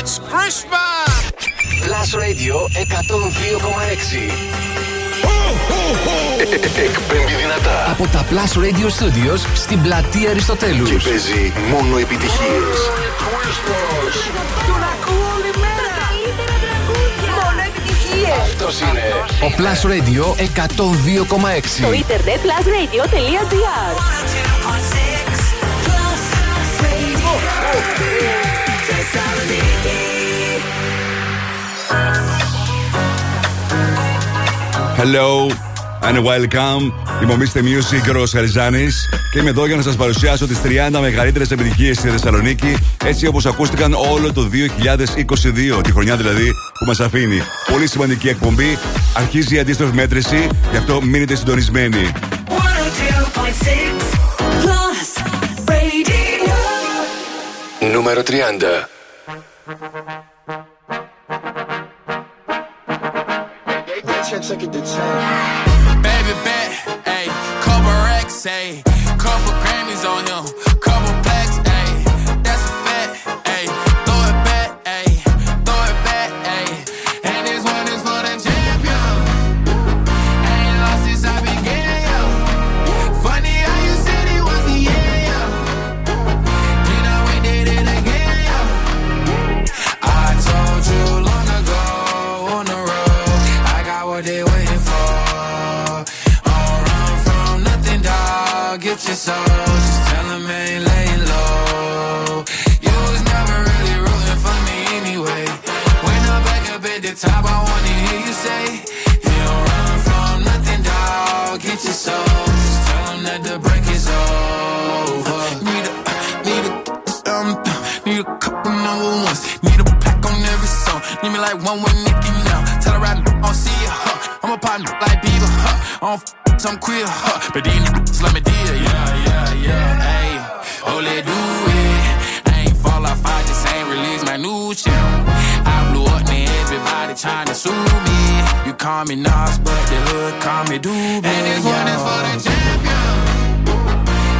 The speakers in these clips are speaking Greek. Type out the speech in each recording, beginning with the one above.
It's Christmas! Plus Radio 102,6. Εκπέμπει δυνατά από τα Plus Radio Studios στην πλατεία Αριστοτέλους. Και παίζει μόνο επιτυχίες. Τον ακούω όλη μέρα. Τα καλύτερα τραγούδια. Μόνο επιτυχίες. Αυτός είναι ο Plus Radio 102,6. Το internet plusradio.gr. Hello and welcome. Είμαι ο Mr. Music, Γιώργος Χαριζάνης, και είμαι εδώ για να σας παρουσιάσω τις 30 μεγαλύτερες επιτυχίες στη Θεσσαλονίκη, έτσι όπως ακούστηκαν όλο το 2022, τη χρονιά δηλαδή που μας αφήνει. Πολύ σημαντική εκπομπή, αρχίζει η αντίστροφη μέτρηση, γι' αυτό μείνετε συντονισμένοι. 102,6 Νούμερο 30. Check it to 10. Baby bet, ayy, couple racks, ayy, couple Grammys on him, couple plaques, ayy, that's a fact, ayy, throw it back, ayy, and this one is for the champion, I ain't lost since I began, yo, funny how you said it was a year, yo, you know we did it again, yo, I told you long ago on the road, what they waiting for? Don't run from nothing, dog. Get your soul. Just tell them I ain't laying low. You was never really rooting for me anyway. When I'm back up at the top, I wanna hear you say, you don't run from nothing, dog. Get your soul. Just tell them that the break is over. Need a couple number ones. Need a pack on every song. Need me like one with Nicki now. Tell her I don't see you, huh? I'm a pop like Bieber, huh? I don't f***, so I'm queer, huh? But these niggas let me deal, yeah. Ayy, oh, let's do it. I ain't fall off, I just ain't release my new shit. I blew up, man, everybody trying to sue me. You call me Nas, but the hood call me Doobie. And this one is for the champion.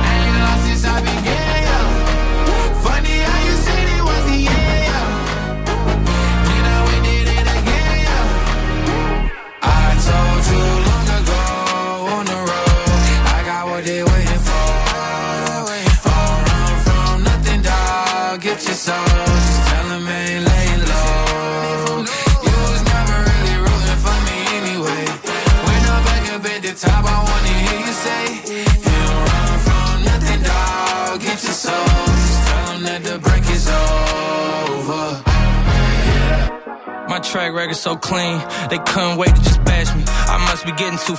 I ain't lost since I began. So just tell them I ain't laying low. You was never really rooting for me anyway. When I'm back up at the top, I wanna hear you say, you don't run from nothing, dog. Get your soul. Just tell them that the break is over. Yeah. My track record's so clean, they couldn't wait to just bash me. I must be getting too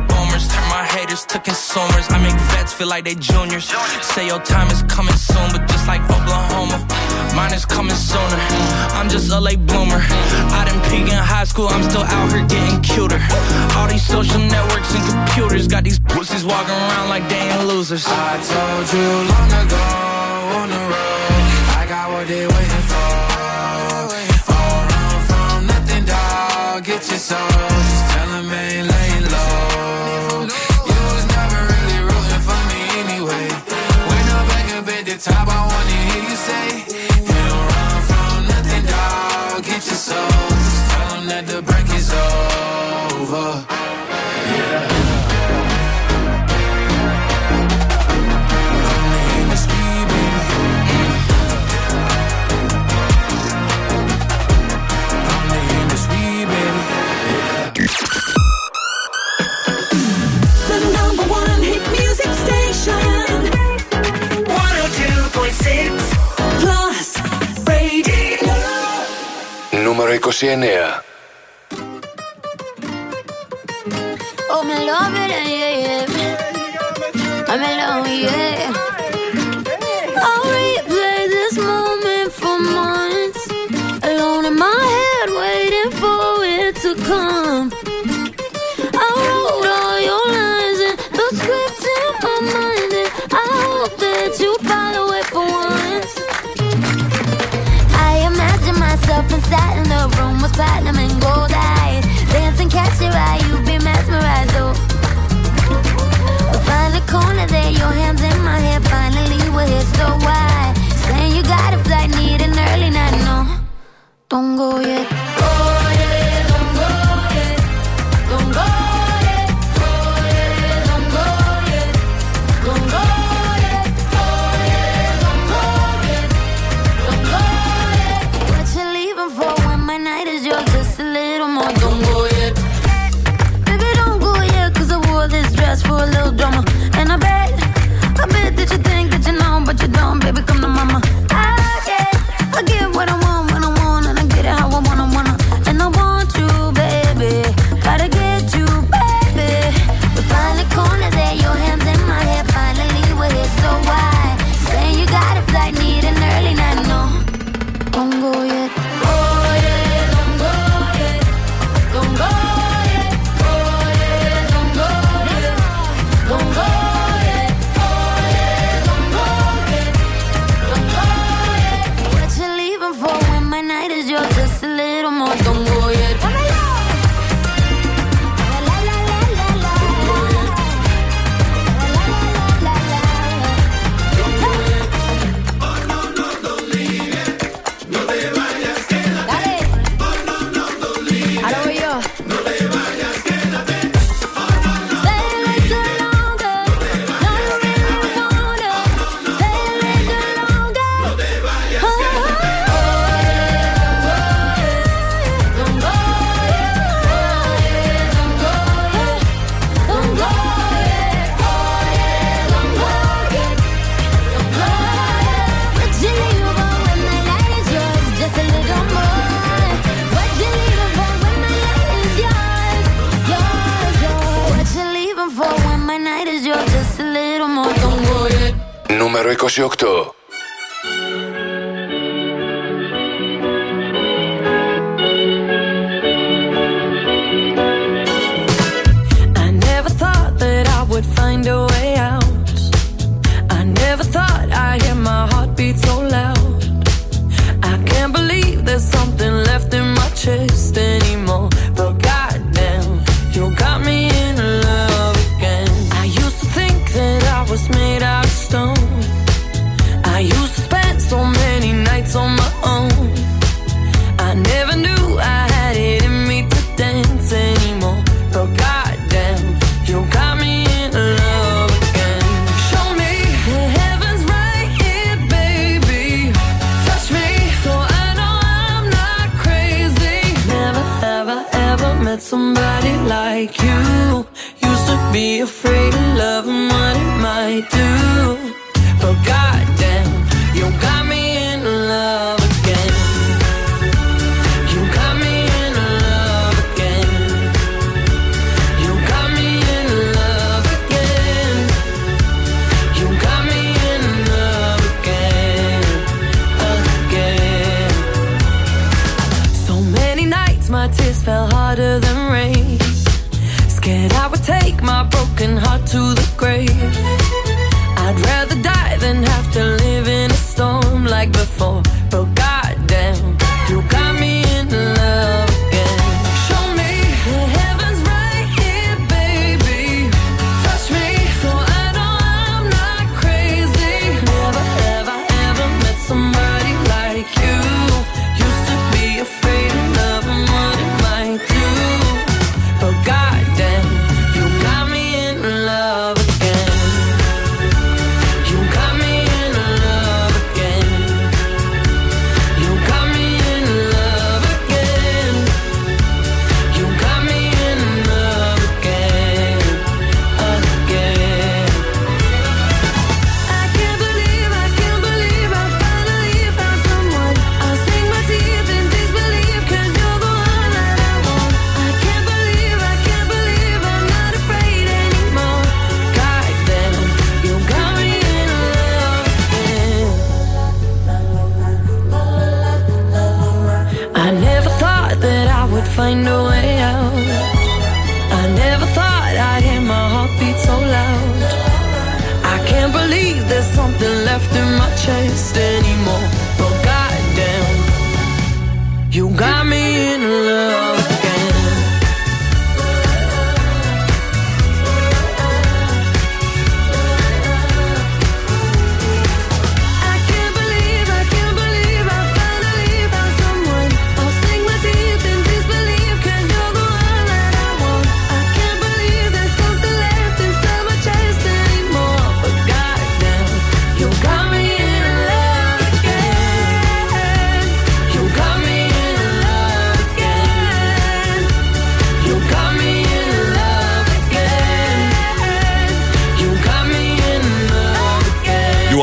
boomers. Turn my haters to consumers. I make vets feel like they juniors. Say your time is coming soon, but just like Oklahoma, mine is coming sooner. I'm just a late bloomer. I done peak in high school, I'm still out here getting cuter. All these social networks and computers got these pussies walking around like they ain't losers. I told you long ago on the road, I got what they waiting for. All run from nothing, dog. Get your soul. Just tell them I ain't laying low. You was never really rooting for me anyway. When I'm back up at the top, I wanna hear you say, get your soul, just tell them that the break is over. Yeah. Lonely in the street, baby. Lonely in the street, baby. Yeah. The number one hit music station. 102.6 Plus Radio. Νούμερο 29. Oh, my love it, yeah, yeah. I'm alone, yeah. I'll replay this moment for months. Alone in my head, waiting for it to come. of there, your hands in my hair. Finally we're here, so why? Saying you got a flight, need an early night. No, don't go yet.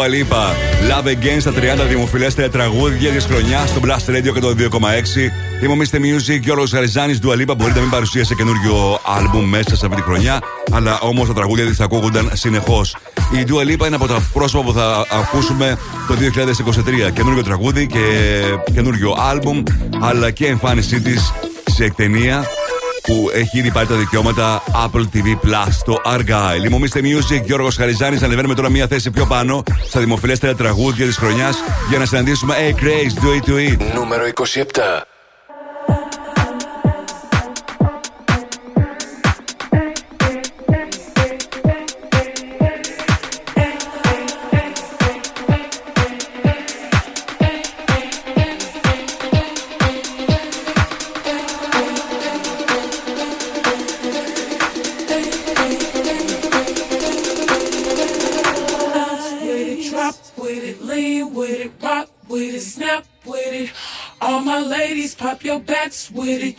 Dua Lipa. Love Again στα 30 δημοφιλέστερα τραγούδια της χρονιάς στο Plus Radio 102,6. Είμαι ο Mr. Music, Γιώργος Χαριζάνης. Dua Lipa μπορεί να μην παρουσίασε καινούριο άλμπουμ μέσα σε αυτή τη χρονιά, αλλά όμως τα τραγούδια της θα ακούγονταν συνεχώς. Η Dua Lipa είναι από τα πρόσωπα που θα ακούσουμε το 2023. Καινούριο τραγούδι και καινούριο άλμπουμ, αλλά και εμφάνισή της σε ταινία που έχει ήδη πάρει τα δικαιώματα Apple TV Plus, το Argyle. Λιμωμίστε Music, Γιώργος Χαριζάνης. Ανεβαίνουμε τώρα μία θέση πιο πάνω στα δημοφιλέστερα τραγούδια της χρονιάς για να συναντήσουμε Hey Grace, Do It To It. Νούμερο 27. Pop your backs with it,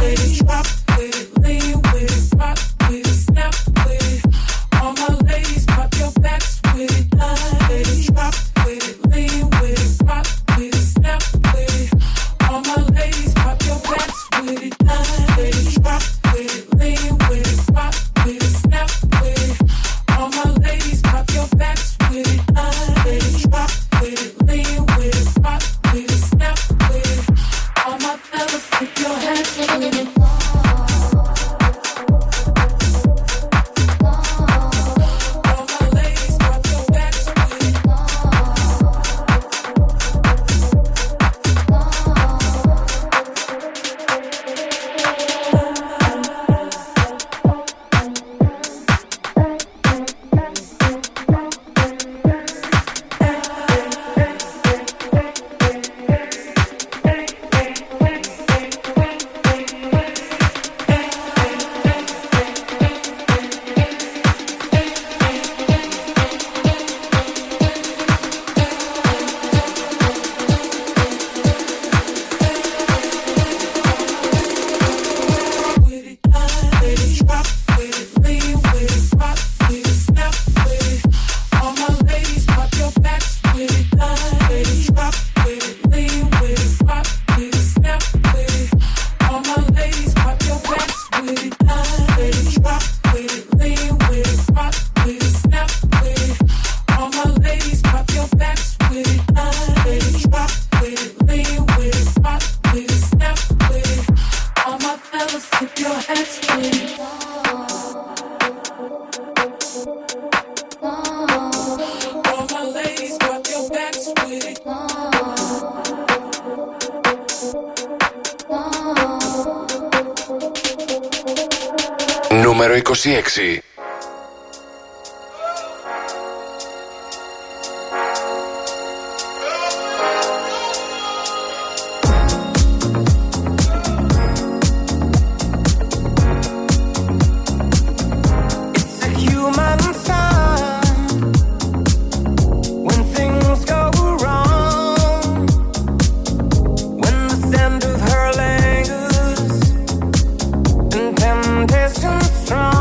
let it drop with it, lean with it, rock with it, snap with it. All my ladies, pop your backs with it, let it drop with it, lean with it, rock with it, snap with it. All my ladies, pop your backs with it, let it drop with it, lean with it, rock with it, snap with it. All my ladies, pop your backs with it, let it drop with it, lean with it, rock with it, snap with it. All my fellas, put your hands up in the All my ladies, pop your backs with it. Strong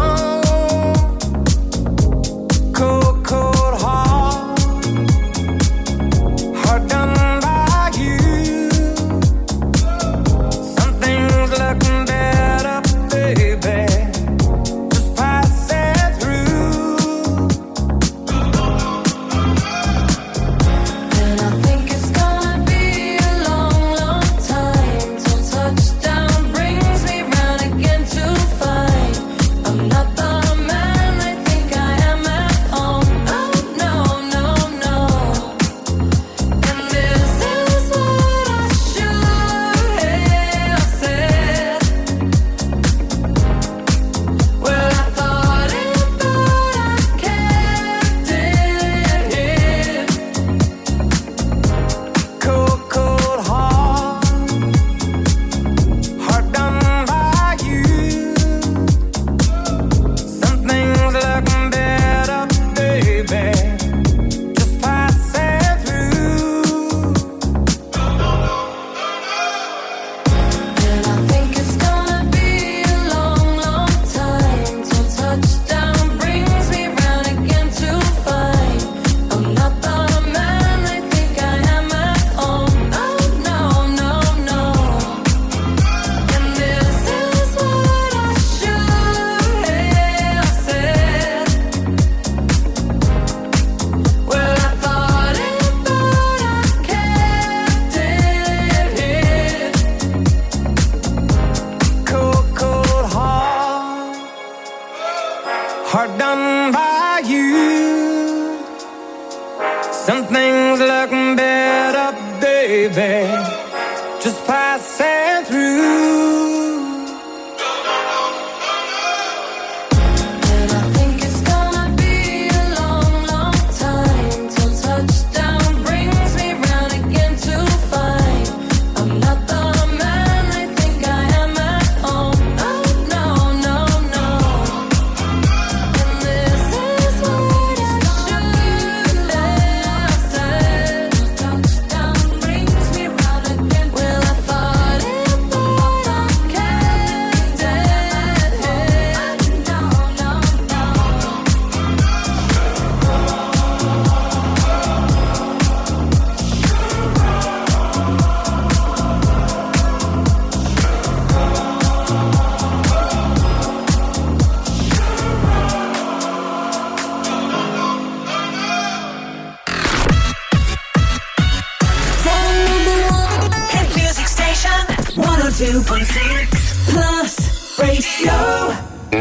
Plus Radio.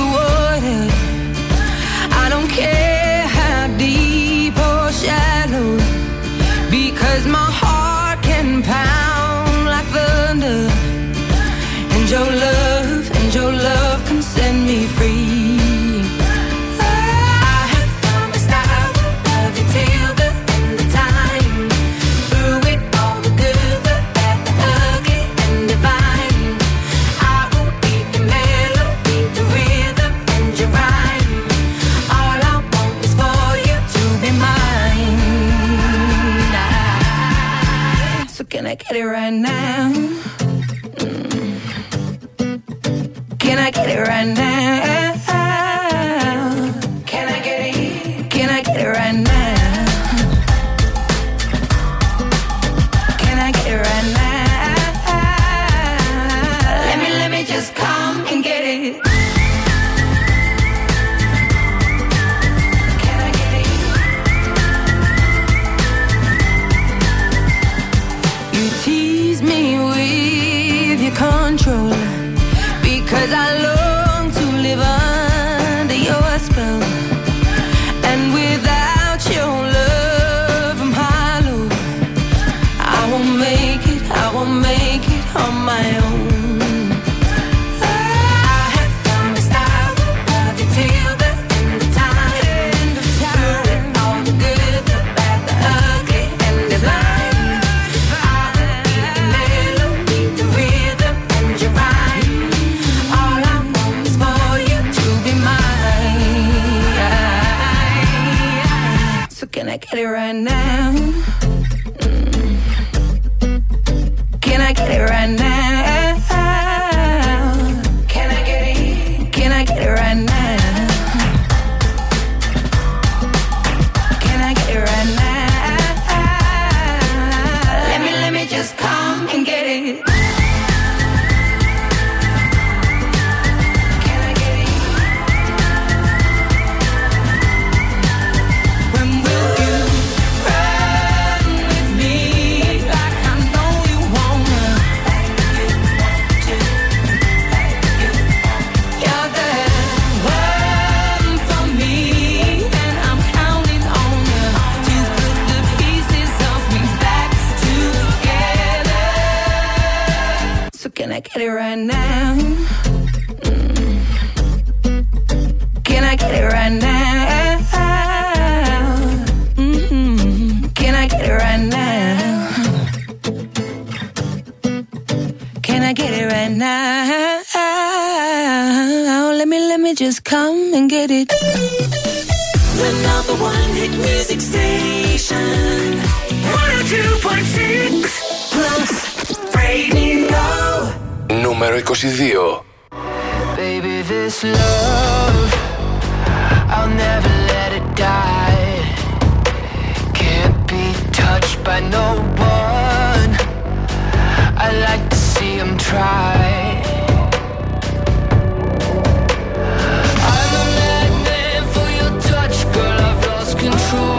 the water, I don't care how deep or shallow, because my heart pound like thunder, and your love can set me free. I have promised I will love you till the end of time, through it all, the good, the bad, the ugly and divine. I will beat the melody, the rhythm and your rhyme. All I want is for you to be mine. So can I get it right now? Mm. Can I get it right now? Can I get it? Can I get it right now? Can I get it right now? Let me just come and get it. Control, because I long to live under your spell, and without your love I'm hollow. I won't make it on my own. Get it right now. Mm. Can I get it right now? Can I get it? Can I get it right now? Can I get it right now? Let me just come and get it. Get it right now. Mm. Can I get it right now? Mm-hmm. Can I get it right now? Can I get it right now? Let me just come and get it. The number one hit music station, 102.6 Plus Radio. Νούμερο 22. Baby, this love, I'll never let it die. Can't be touched by no one. I like to see him try. I'm a magnet for your touch, girl, I've lost control.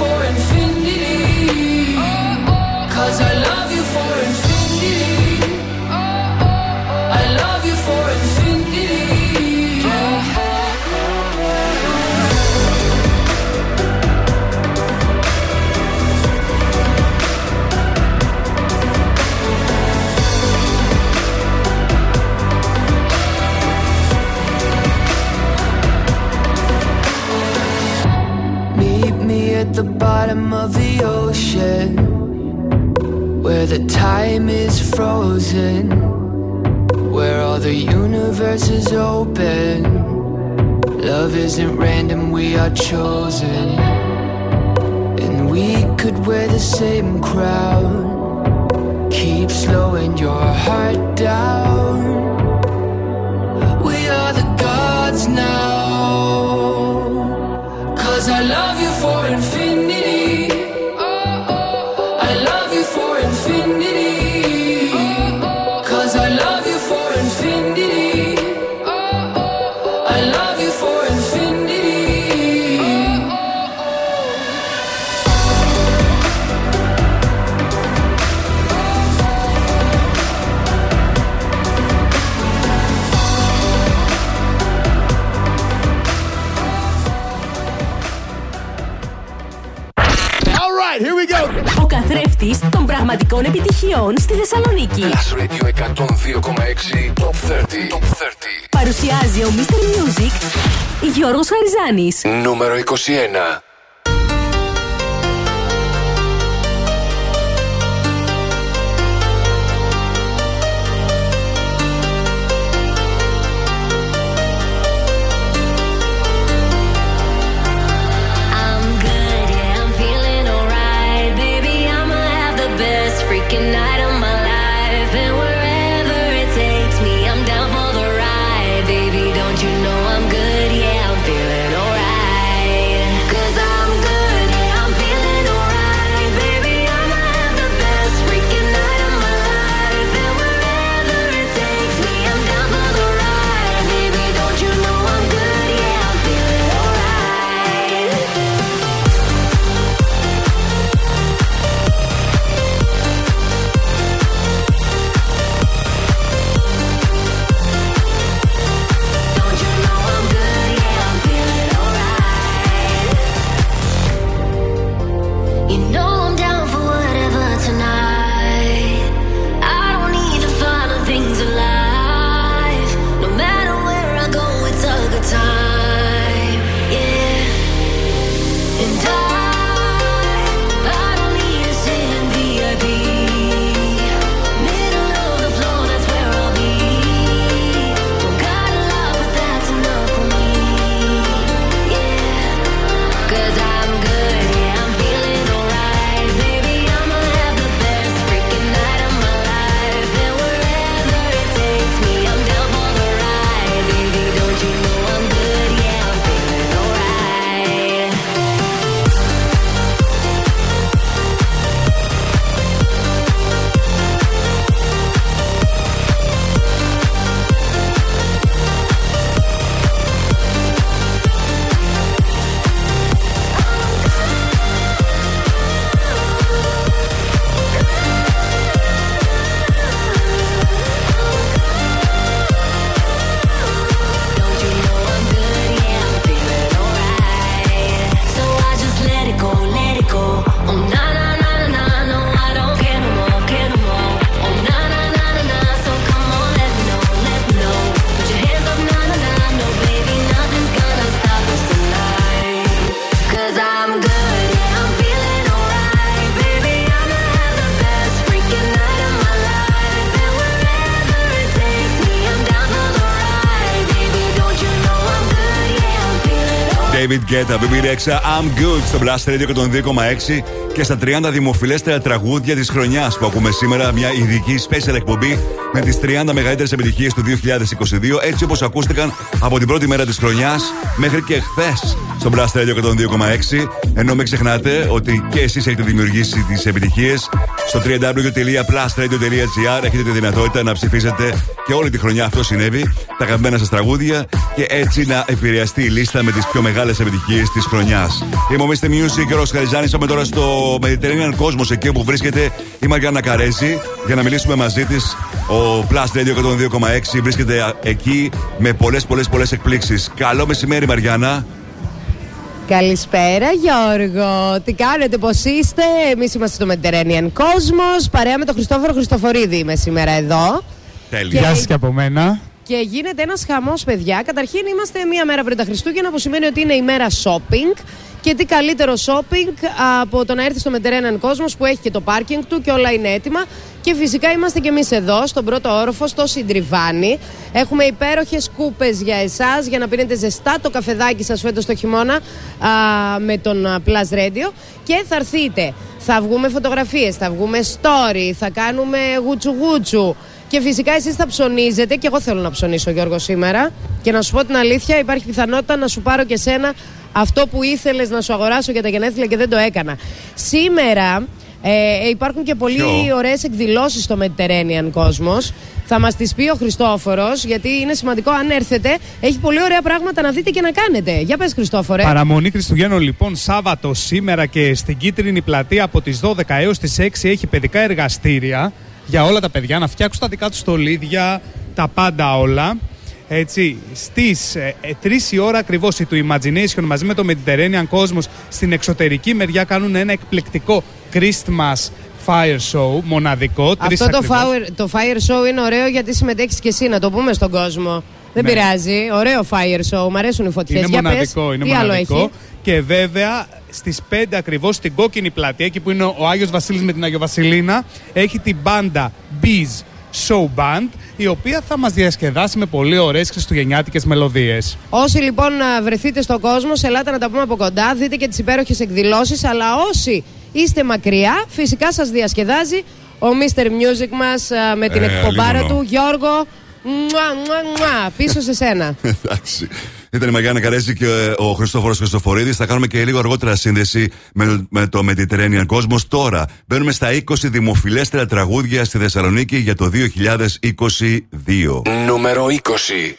for infinity. Cause I love you for infinity. I love you for infinity. At the bottom of the ocean, where the time is frozen, where all the universe is open. Love isn't random, we are chosen. And we could wear the same crown. Keep slowing your heart down. We are the gods now. Cause I love you for infinity. I love you for infinity. Cause I love you for infinity. I love you for Ο καθρέφτης των πραγματικών επιτυχιών στη Θεσσαλονίκη. Plus Radio 102,6 Top 30. Παρουσιάζει ο Mr. Music Γιώργος Χαριζάνης. Νούμερο 21. Night of my life, and wherever it takes me, I'm down for the ride. Baby, don't you know I'm good? Yeah, I'm feeling alright. Cause I'm good, yeah, I'm feeling alright. Baby, I'ma have the best freaking night of my life, and wherever it takes me, I'm down for the ride. Baby, don't you know I'm good? Yeah, I'm feeling alright. Γκέτα, Bebe Rexha, I'm Good στο Blast Radio 102,6 και στα 30 δημοφιλέστερα τραγούδια της χρονιάς που ακούμε σήμερα, μια ειδική special εκπομπή με τις 30 μεγαλύτερες επιτυχίες του 2022, έτσι όπως ακούστηκαν από την πρώτη μέρα της χρονιάς μέχρι και χθες στο Blast Radio 102,6. Ενώ μην ξεχνάτε ότι και εσείς έχετε δημιουργήσει τις επιτυχίες. Στο www.plusradio.gr έχετε τη δυνατότητα να ψηφίσετε και όλη τη χρονιά αυτό συνέβη, τα αγαπημένα σας τραγούδια, και έτσι να επηρεαστεί η λίστα με τις πιο μεγάλες μεγάλες επιτυχίες της χρονιάς. Είμαι ο Mr. Music, Γιώργος Χαριζάνης. Πάμε τώρα στο Mediterranean Cosmos, εκεί όπου βρίσκεται η Μαριάννα Καρέζη, για να μιλήσουμε μαζί της. Ο Plus Radio 102,6 βρίσκεται εκεί με πολλές εκπλήξεις. Καλό μεσημέρι, Μαριάννα. Καλησπέρα, Γιώργο. Τι κάνετε, πώς είστε? Εμείς είμαστε στο Mediterranean Cosmos. Παρέα με τον Χριστόφορο Χριστοφορίδη είμαι σήμερα εδώ. Τέλεια. Γεια σας και από μένα. Και γίνεται ένας χαμός, παιδιά. Καταρχήν είμαστε μία μέρα πριν τα Χριστούγεννα, που σημαίνει ότι είναι η μέρα shopping. Και τι καλύτερο shopping από το να έρθει στο Mediterranean Cosmos, που έχει και το πάρκινγκ του και όλα είναι έτοιμα. Και φυσικά είμαστε και εμείς εδώ, στον πρώτο όροφο, στο Συντριβάνι. Έχουμε υπέροχες κούπες για εσάς, για να πίνετε ζεστά το καφεδάκι σας φέτος το χειμώνα με τον Plus Radio. Και θα έρθείτε, θα βγούμε φωτογραφίες, θα βγούμε story, θα κάνουμε γουτσου γουτσου. Και φυσικά εσείς θα ψωνίζετε, και εγώ θέλω να ψωνίσω, Γιώργο, σήμερα. Και να σου πω την αλήθεια, υπάρχει πιθανότητα να σου πάρω και σένα αυτό που ήθελες να σου αγοράσω για τα γενέθλια και δεν το έκανα. Σήμερα υπάρχουν και πολύ ωραίες εκδηλώσεις στο Mediterranean Cosmos. Θα μας τις πει ο Χριστόφορος, γιατί είναι σημαντικό αν έρθετε. Έχει πολύ ωραία πράγματα να δείτε και να κάνετε. Για πες, Χριστόφορε. Παραμονή Χριστουγέννων, λοιπόν, Σάββατο σήμερα, και στην Κίτρινη Πλατεία από τις 12 έως τις 6 έχει παιδικά εργαστήρια για όλα τα παιδιά, να φτιάξουν τα δικά τους στολίδια, τα πάντα όλα. Έτσι, στις 3 η ώρα ακριβώς οι του Imagination μαζί με το Mediterranean Cosmos στην εξωτερική μεριά κάνουν ένα εκπληκτικό Christmas Fire Show, μοναδικό. Αυτό το Fire Show είναι ωραίο, γιατί συμμετέχεις και εσύ, να το πούμε στον κόσμο. Δεν πειράζει, ωραίο Fire Show, μου αρέσουν οι φωτιές. Είναι μοναδικό, πες, είναι μοναδικό. Και βέβαια στις 5 ακριβώς στην Κόκκινη Πλατεία, εκεί που είναι ο Άγιος Βασίλης με την Άγιο Βασιλίνα, έχει την μπάντα Bees Show Band, η οποία θα μας διασκεδάσει με πολύ ωραίες χριστουγεννιάτικες μελωδίες. Όσοι λοιπόν βρεθείτε στον κόσμο, ελάτε να τα πούμε από κοντά, δείτε και τις υπέροχες εκδηλώσεις, αλλά όσοι είστε μακριά, φυσικά σας διασκεδάζει ο Mr. Music μας με την εκπομπάρα του. Γιώργο, πίσω σε σένα. Εντάξει. Ήταν η Μαριάννα Καρέζη και ο Χριστόφορος Χριστοφορίδης. Θα κάνουμε και λίγο αργότερα σύνδεση με το Mediterranean Cosmos. Τώρα μπαίνουμε στα 20 δημοφιλέστερα τραγούδια στη Θεσσαλονίκη για το 2022. Νούμερο 20.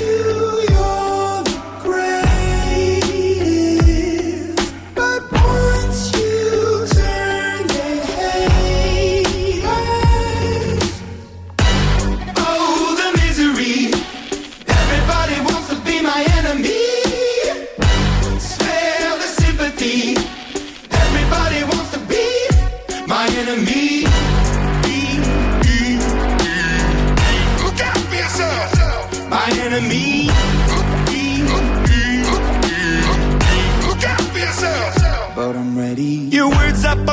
you you're the greatest, but once you turn they hate us. Oh, the misery, everybody wants to be my enemy. Spare the sympathy, everybody wants to be my enemy. Look out for yourself, my enemy. Look out for yourself. But I'm ready. Your words up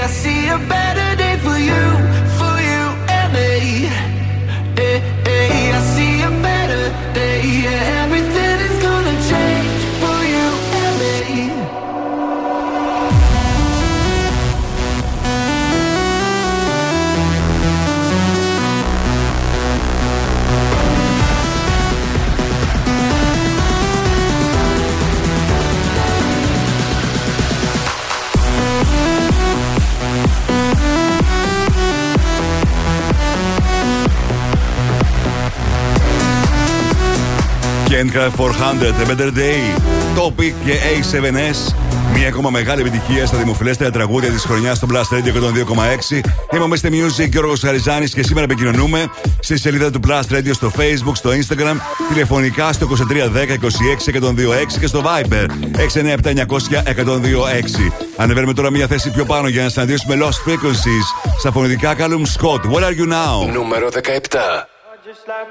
I see a better day for you and me. Hey, hey, I see a better day. Yeah, everything is gonna change for you and me. Kenka 400, The Better Day, Topic και A7S. Μια ακόμα μεγάλη επιτυχία στα δημοφιλέστερα τραγούδια της χρονιάς στο Plus Radio 102,6. Είμαι μέσα στη Music, Γιώργος Χαριζάνης, και σήμερα επικοινωνούμε στη σελίδα του Plus Radio στο Facebook, στο Instagram, τηλεφωνικά στο 2310 26 126 και στο Viber 697 900 126. Ανεβαίνουμε τώρα μια θέση πιο πάνω για να συναντήσουμε Lost Frequencies στα φωνητικά Callum Scott. What are you now? Νούμερο 17. Just like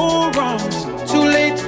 go wrong, too late to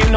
Ain't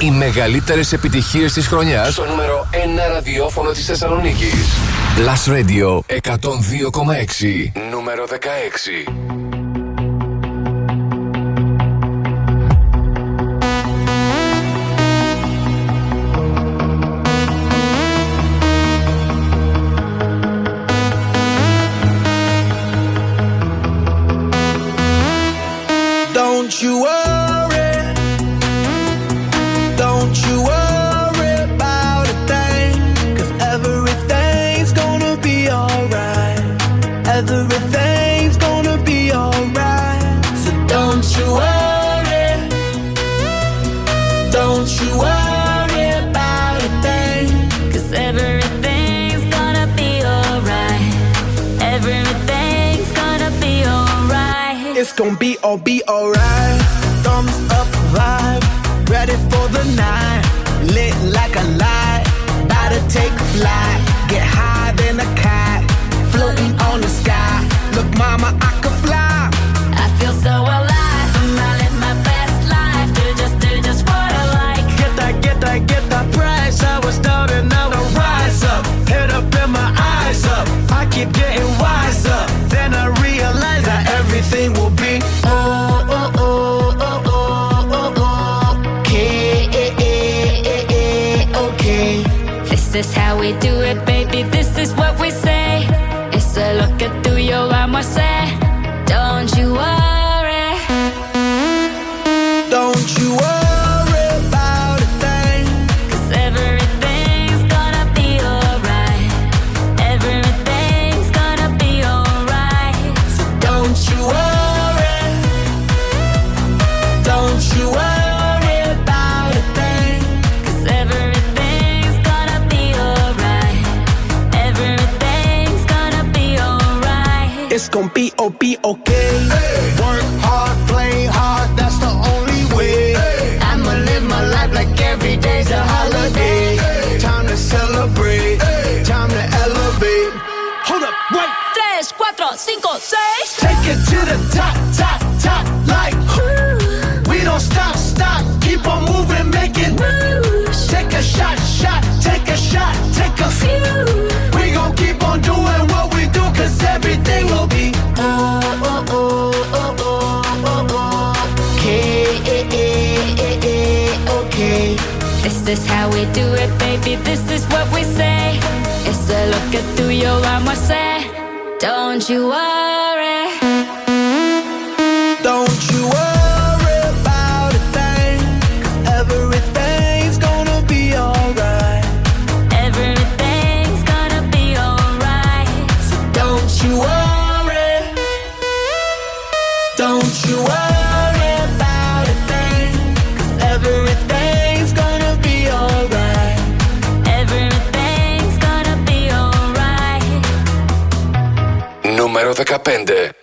Οι μεγαλύτερες επιτυχίες της χρονιάς στο νούμερο 1 ραδιόφωνο της Θεσσαλονίκης. Plus Radio 102,6. Νούμερο 16. This is how we we do it, baby, this is what we say. It's a look at through your alma say. Don't you worry. Don't you worry. It's gon' be okay. Hey. Work hard, play hard, that's the only way. Hey. I'ma live my life like every day's a holiday. Hey. Time to celebrate, hey. Time to elevate. Hold up, wait. 3, 4, 5, 6. Take it to the top, top, top, like. Ooh. We don't stop, stop, keep on moving, make it. Whoosh. Take a shot, shot, take a shot, take a few. We gon' keep on doing what we do, cause everything will be okay. This is how we do it, baby, this is what we say. It's a look at through your alma say. Don't you worry. Don't you worry. Νούμερο 15.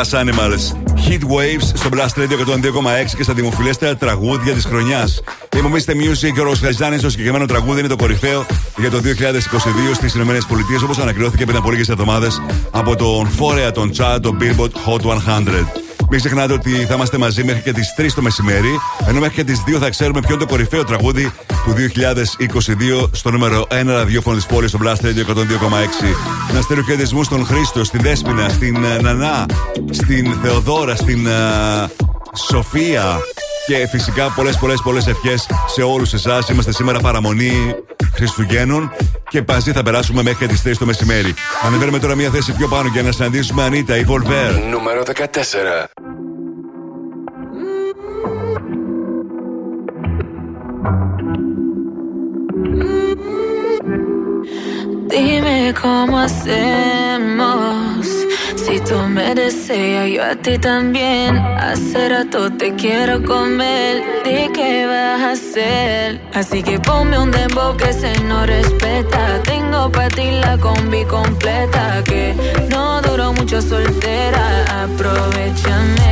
Plus Animals. Heat Waves στο Blast Radio 102,6 και στα δημοφιλέστερα τραγούδια της χρονιάς. Η Momiste Music και ο Ρος Χαριζάνης, το συγκεκριμένο τραγούδι είναι το κορυφαίο για το 2022 στις ΗΠΑ, όπως ανακοινώθηκε πριν από λίγες εβδομάδες από τον φόρεα των Chart, το Billboard Hot 100. Μην ξεχνάτε ότι θα είμαστε μαζί μέχρι και τις 3 το μεσημέρι, ενώ μέχρι και τις 2 θα ξέρουμε ποιο είναι το κορυφαίο τραγούδι του 2022 στο νούμερο 1 ραδιόφωνο της πόλης, στο Blast Radio 102,6. Να στείλω χαιρετισμούς στον Χρήστο, στην Δέσποινα, στην Νανά, στην Θεοδώρα, στην Σοφία και φυσικά πολλές ευχές σε όλους εσάς. Είμαστε σήμερα παραμονή Χριστουγέννων και μαζί θα περάσουμε μέχρι τις 3 το μεσημέρι. Ανεβαίνουμε τώρα μια θέση πιο πάνω για να συναντήσουμε Ανίτα ή Βολβέρ. Νούμερο 14. Dime cómo hacemos, si tú me deseas yo a ti también. Hace rato te quiero comer, ¿de qué vas a hacer? Así que ponme un dembow que se nos respeta. Tengo pa' ti la combi completa, que no duró mucho soltera, aprovechame.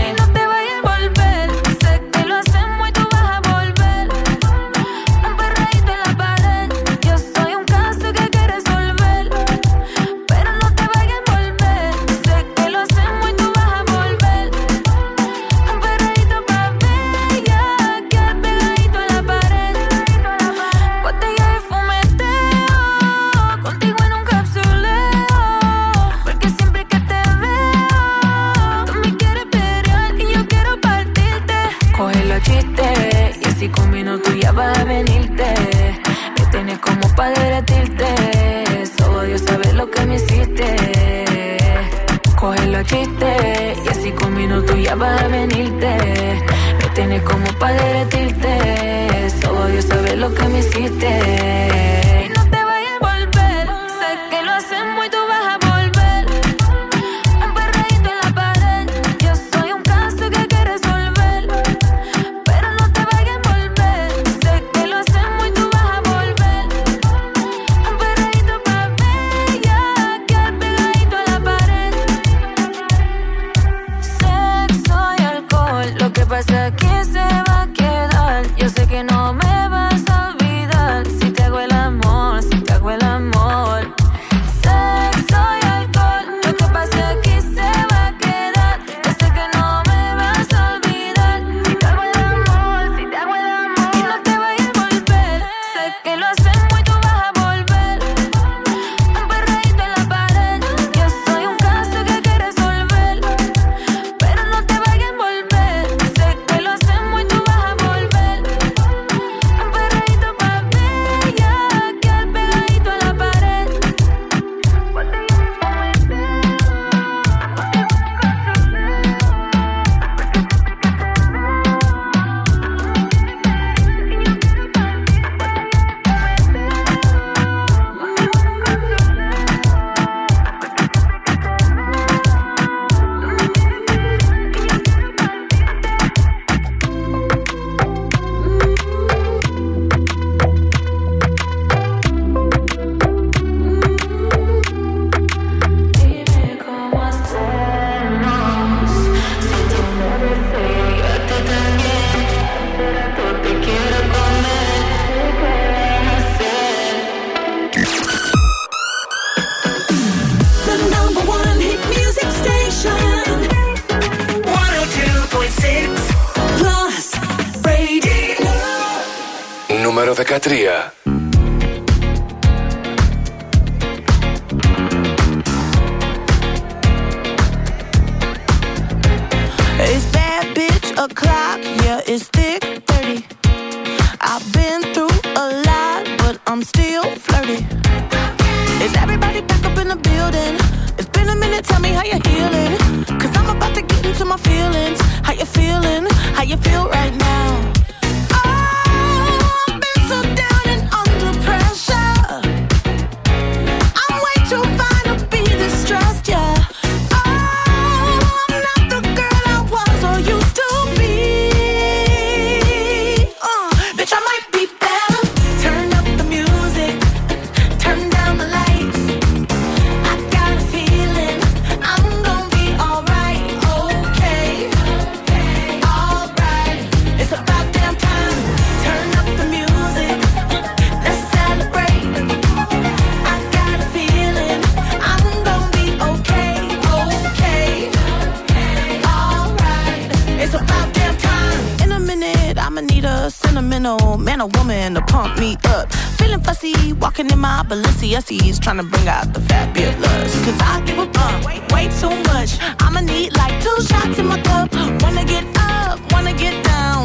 a sentimental man or woman to pump me up. Feeling fussy, walking in my Balenciennes, trying to bring out the fabulous. Cause I give a fuck, way too much. I'ma need like 2 shots in my cup. Wanna get up, wanna get down.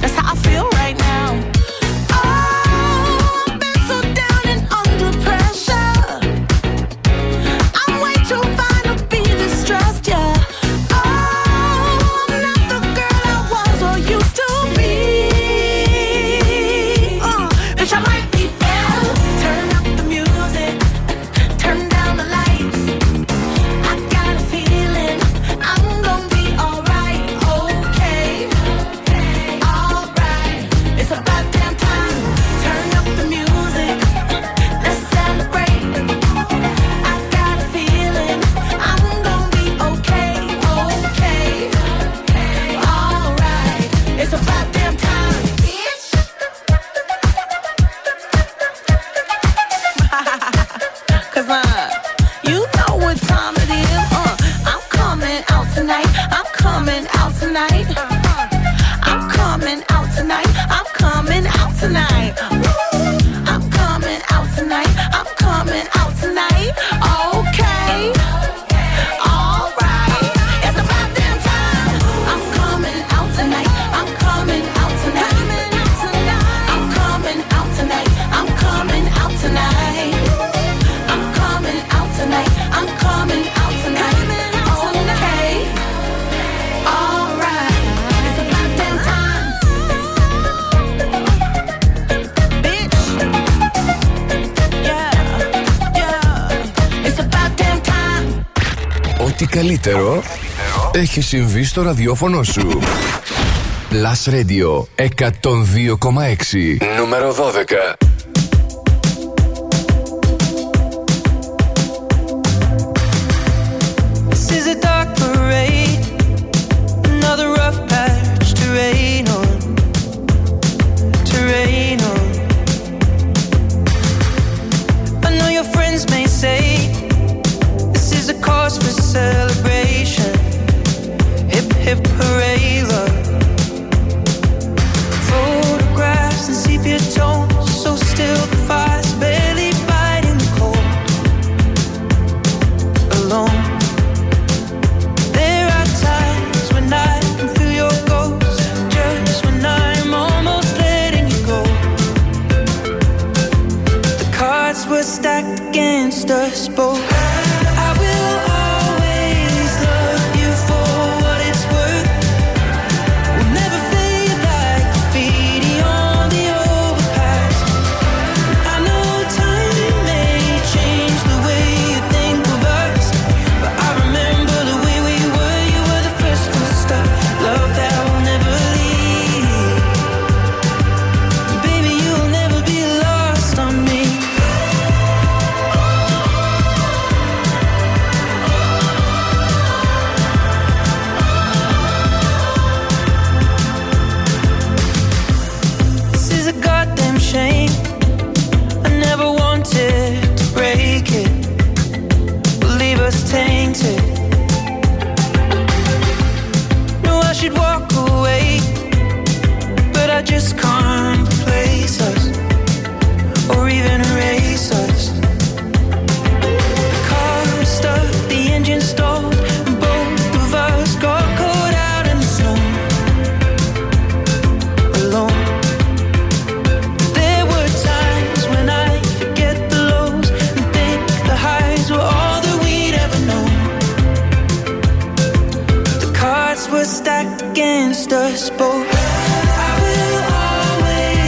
That's how I feel right now. Καλύτερο έχει συμβεί στο ραδιόφωνο σου. Plus Radio 102,6 νούμερο 12. We're stacked against us both. I will always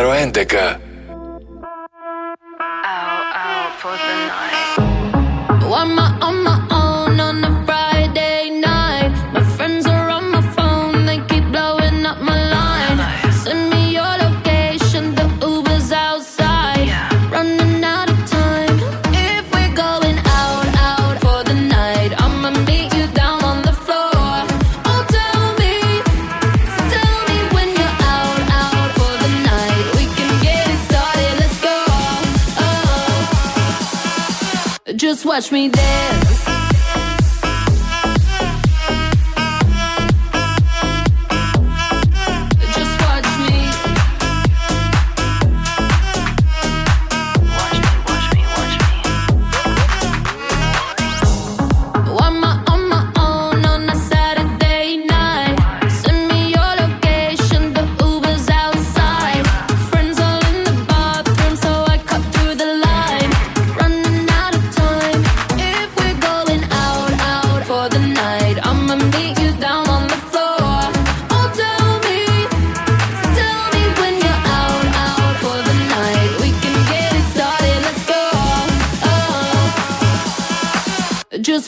νούμερο 11. Just watch me dance.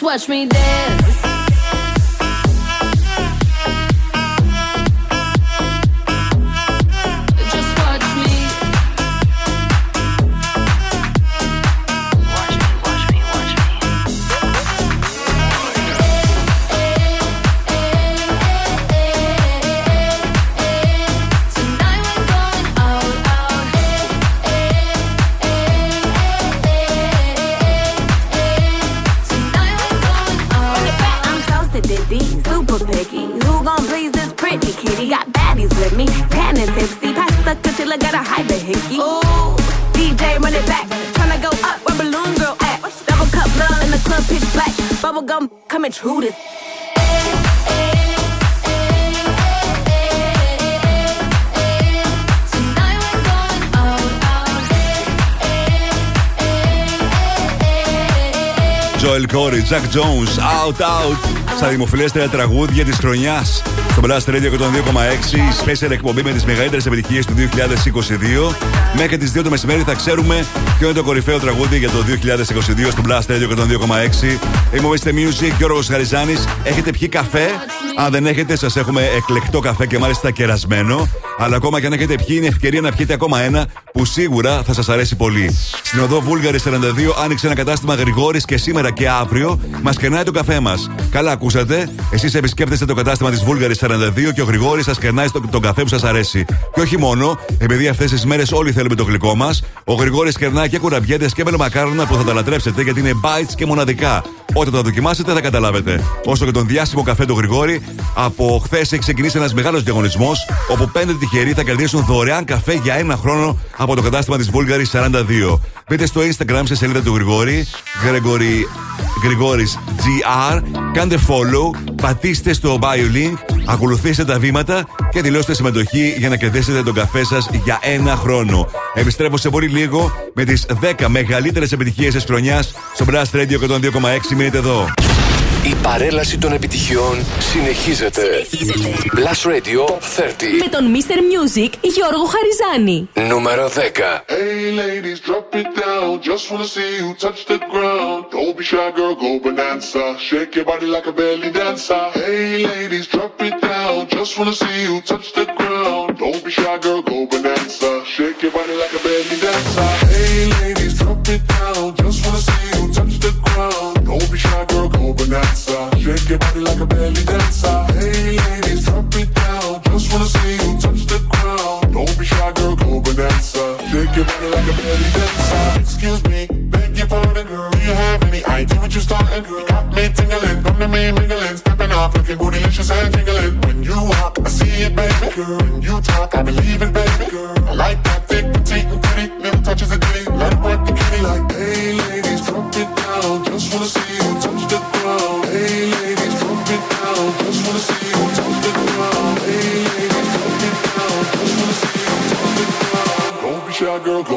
Watch me dance. Jack Jones, Out Out, στα δημοφιλέστερα τραγούδια της χρονιάς στο Plus Radio 102,6, special εκπομπή με τις μεγαλύτερες επιτυχίες του 2022. Μέχρι τις 2 το μεσημέρι θα ξέρουμε ποιο είναι το κορυφαίο τραγούδι για το 2022 στο Plus Radio 102,6. Είμαι ο Mr. Music, Γιώργος Χαριζάνης. Έχετε πιει καφέ? Αν δεν έχετε, σας έχουμε εκλεκτό καφέ και μάλιστα κερασμένο. Αλλά ακόμα και αν έχετε πιει, είναι ευκαιρία να πιείτε ακόμα ένα που σίγουρα θα σας αρέσει πολύ. Στην οδό Βούλγαρης 42 άνοιξε ένα κατάστημα Grigoris και σήμερα και αύριο μας κερνάει το καφέ μας. Καλά ακούσατε. Εσείς επισκέπτεστε το κατάστημα της Βούλγαρης 42 και ο Grigoris σας κερνάει τον καφέ που σας αρέσει. Και όχι μόνο, επειδή αυτές τις μέρες όλοι θέλουμε το γλυκό μας, ο Grigoris κερνάει και κουραμπιέτες και μελομακάρονα που θα τα λατρέψετε γιατί είναι bites και μοναδικά. Όταν τα δοκιμάσετε θα καταλάβετε. Όσο και τον διάσημο καφέ του Grigori, από χθες έχει ξεκινήσει ένας μεγάλος διαγωνισμός, όπου 5 τυχεροί θα κερδίσουν δωρεάν καφέ για ένα χρόνο από το κατάστημα της Βούλγαρης 42. Μπείτε στο Instagram σε σελίδα του Grigori, Grigoris GR, κάντε follow, πατήστε στο bio link, ακολουθήστε τα βήματα και δηλώστε συμμετοχή για να κερδίσετε τον καφέ σας για ένα χρόνο. Επιστρέφω σε πολύ λίγο με τις 10 μεγαλύτερες επιτυχίες της χρονιάς στο Blast Radio 102,6. Μείνετε εδώ. Η παρέλαση των επιτυχιών συνεχίζεται. Blast Radio 30. Με τον Mr. Music Γιώργο Χαριζάνη. Νούμερο 10. Hey ladies, drop it down. Just wanna see you touch the ground. Don't be shy girl, go bonanza. Shake your body like a belly dancer. Hey ladies, drop it down. Just wanna see you touch the ground. Don't be shy girl, go bonanza. Shake your body like a belly dancer. Hey ladies, drop it down. Just wanna see you touch the ground. Don't be shy girl, go bonanza. Shake your body like a belly dancer. Hey ladies, drop it down. Just wanna see you touch the ground. Don't be shy, girl, go bonanza. Shake your body like a belly dancer. Excuse me, beg your pardon, girl. Do you have any idea what you're starting, girl? You got me tingling, come to me mingling. Stepping off, looking bootylicious and tingling. When you walk, I see it, baby, girl. When you talk, I believe it, baby, girl. I like that thick, petite, and pretty. Little touches of ditty, let it work the kitty. Like, hey ladies, drop it down. Just wanna see you touch the ground. Hey ladies, drop it down. Just wanna see you touch the ground. Hey ladies, drop it down. Just wanna see you touch the ground. Don't be shy, girl, go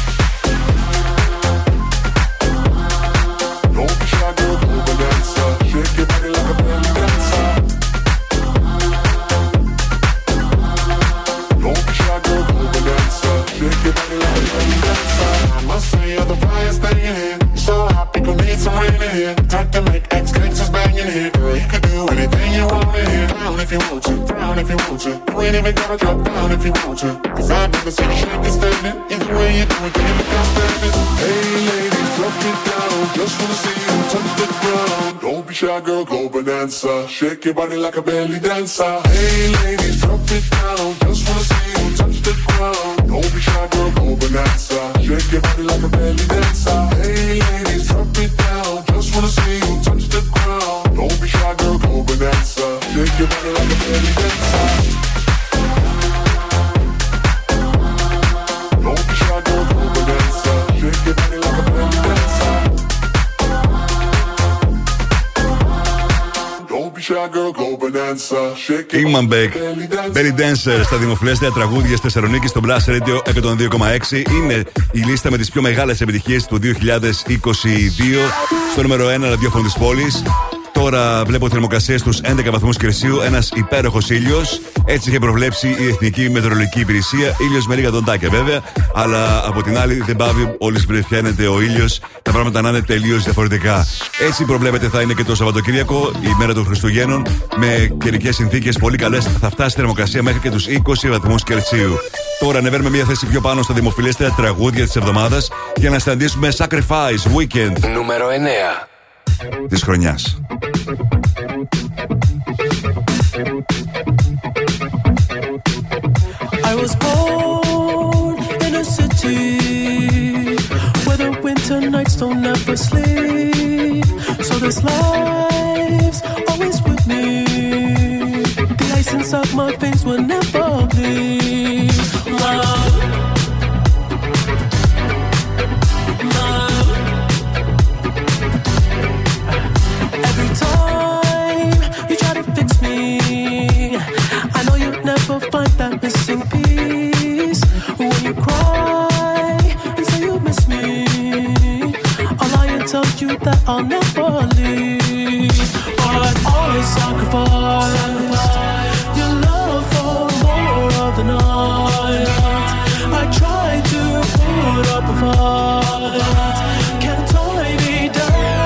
ain't even gotta drop down if you want to. Cause I never seen a shake that's standing. Either way you do it, then you become standing. Hey ladies, drop it down. Just wanna see you touch the ground. Don't be shy girl, go bonanza. Shake your body like a belly dancer. Hey ladies, drop it down. Just wanna see you touch the ground. Don't be shy girl, go bonanza. Shake your body like a belly dancer. Hey ladies, drop it down. Just wanna see you touch the ground. Don't be shy girl, go bonanza. Shake your body like a belly dancer. Ingman Beck, Belly Dancer, στα δημοφιλέστερα τραγούδια στη Θεσσαλονίκη στο Plus Radio 102,6. Είναι η λίστα με τις πιο μεγάλες επιτυχίες του 2022. Στο νούμερο 1 ραδιόφωνο της πόλης. Τώρα βλέπω θερμοκρασίες στους 11 βαθμούς Κελσίου, ένας υπέροχος ήλιος. Έτσι είχε προβλέψει η Εθνική Μετεωρολογική Υπηρεσία. Ήλιος με λίγα δοντάκια βέβαια, αλλά από την άλλη δεν πάβει, όλες βρεφιάνεται ο ήλιος. Τα πράγματα να είναι τελείως διαφορετικά. Έτσι προβλέπεται θα είναι και το Σαββατοκύριακο, η μέρα των Χριστουγέννων, με καιρικές συνθήκες πολύ καλές. Θα φτάσει η θερμοκρασία μέχρι και τους 20 βαθμούς Κελσίου. Τώρα ανεβαίνουμε μια θέση πιο πάνω στα δημοφιλέστερα τραγούδια της εβδομάδας για να συναντήσουμε Sacrifice Weekend. Νούμερο 9. Της χρονιάς. I was born in a city where the winter nights don't ever sleep. So this life's always with me. The ice inside my veins will never bleed. Find that missing piece when you cry and say you miss me. I'll lie and tell you that I'll never leave, but always sacrifice your love for more of the night. I try to put up a fight, can't tie me down.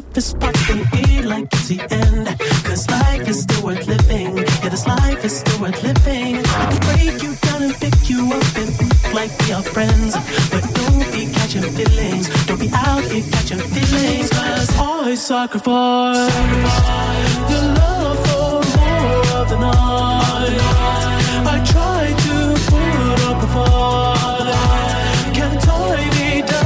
Toughest part can be like it's the end. Cause life is still worth living. Yeah, this life is still worth living. I can break you down and pick you up and look like we are friends. But don't be catching feelings. Don't be out here catching feelings. Cause always sacrifice your love for more of the night. I try to put up a fight, can't tie me down.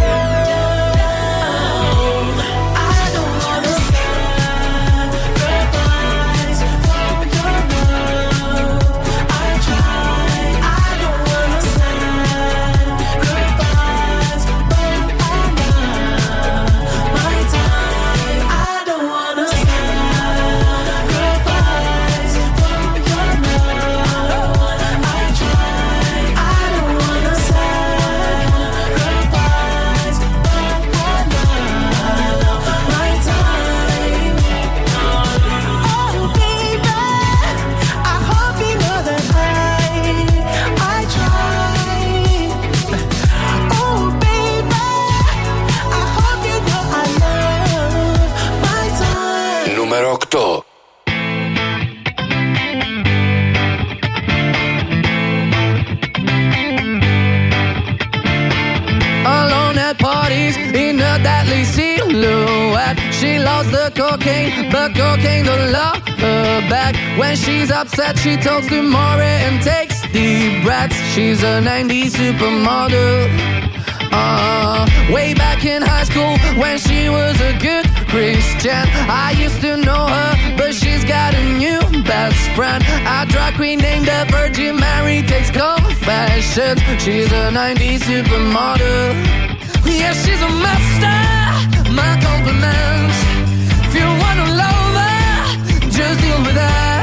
Cocaine, but cocaine don't love her back. When she's upset, she talks to Maury and takes deep breaths. She's a 90s supermodel. Way back in high school, when she was a good Christian, I used to know her, but she's got a new best friend. A drag queen named the Virgin Mary takes confessions. She's a 90s supermodel. Yeah, she's a master. My compliments. If you wanna love her, just deal with her.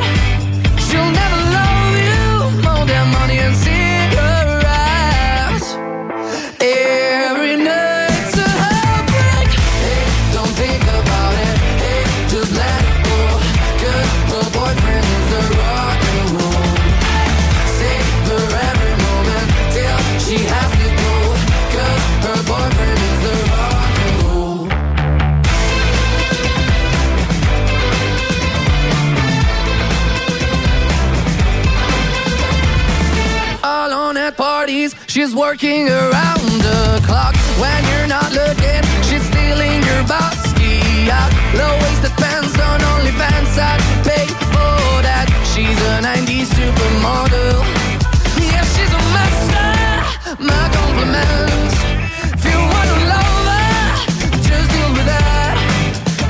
She'll never love you more than money and cigarettes. She's working around the clock when you're not looking. She's stealing your boxy out. Low-waisted pants on OnlyFans. I'd pay for that. She's a 90s supermodel. Yeah, she's a master. My compliments. If you want to love her, just deal with her.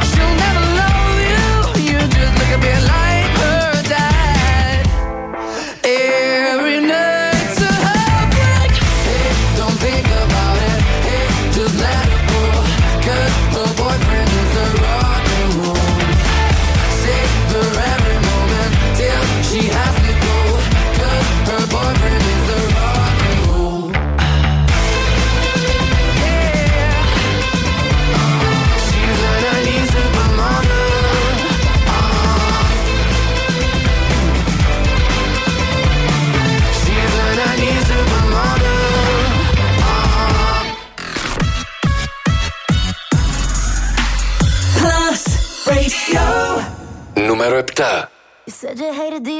She'll never love you. You just look a bit like. Νούμερο 7. You said you hated the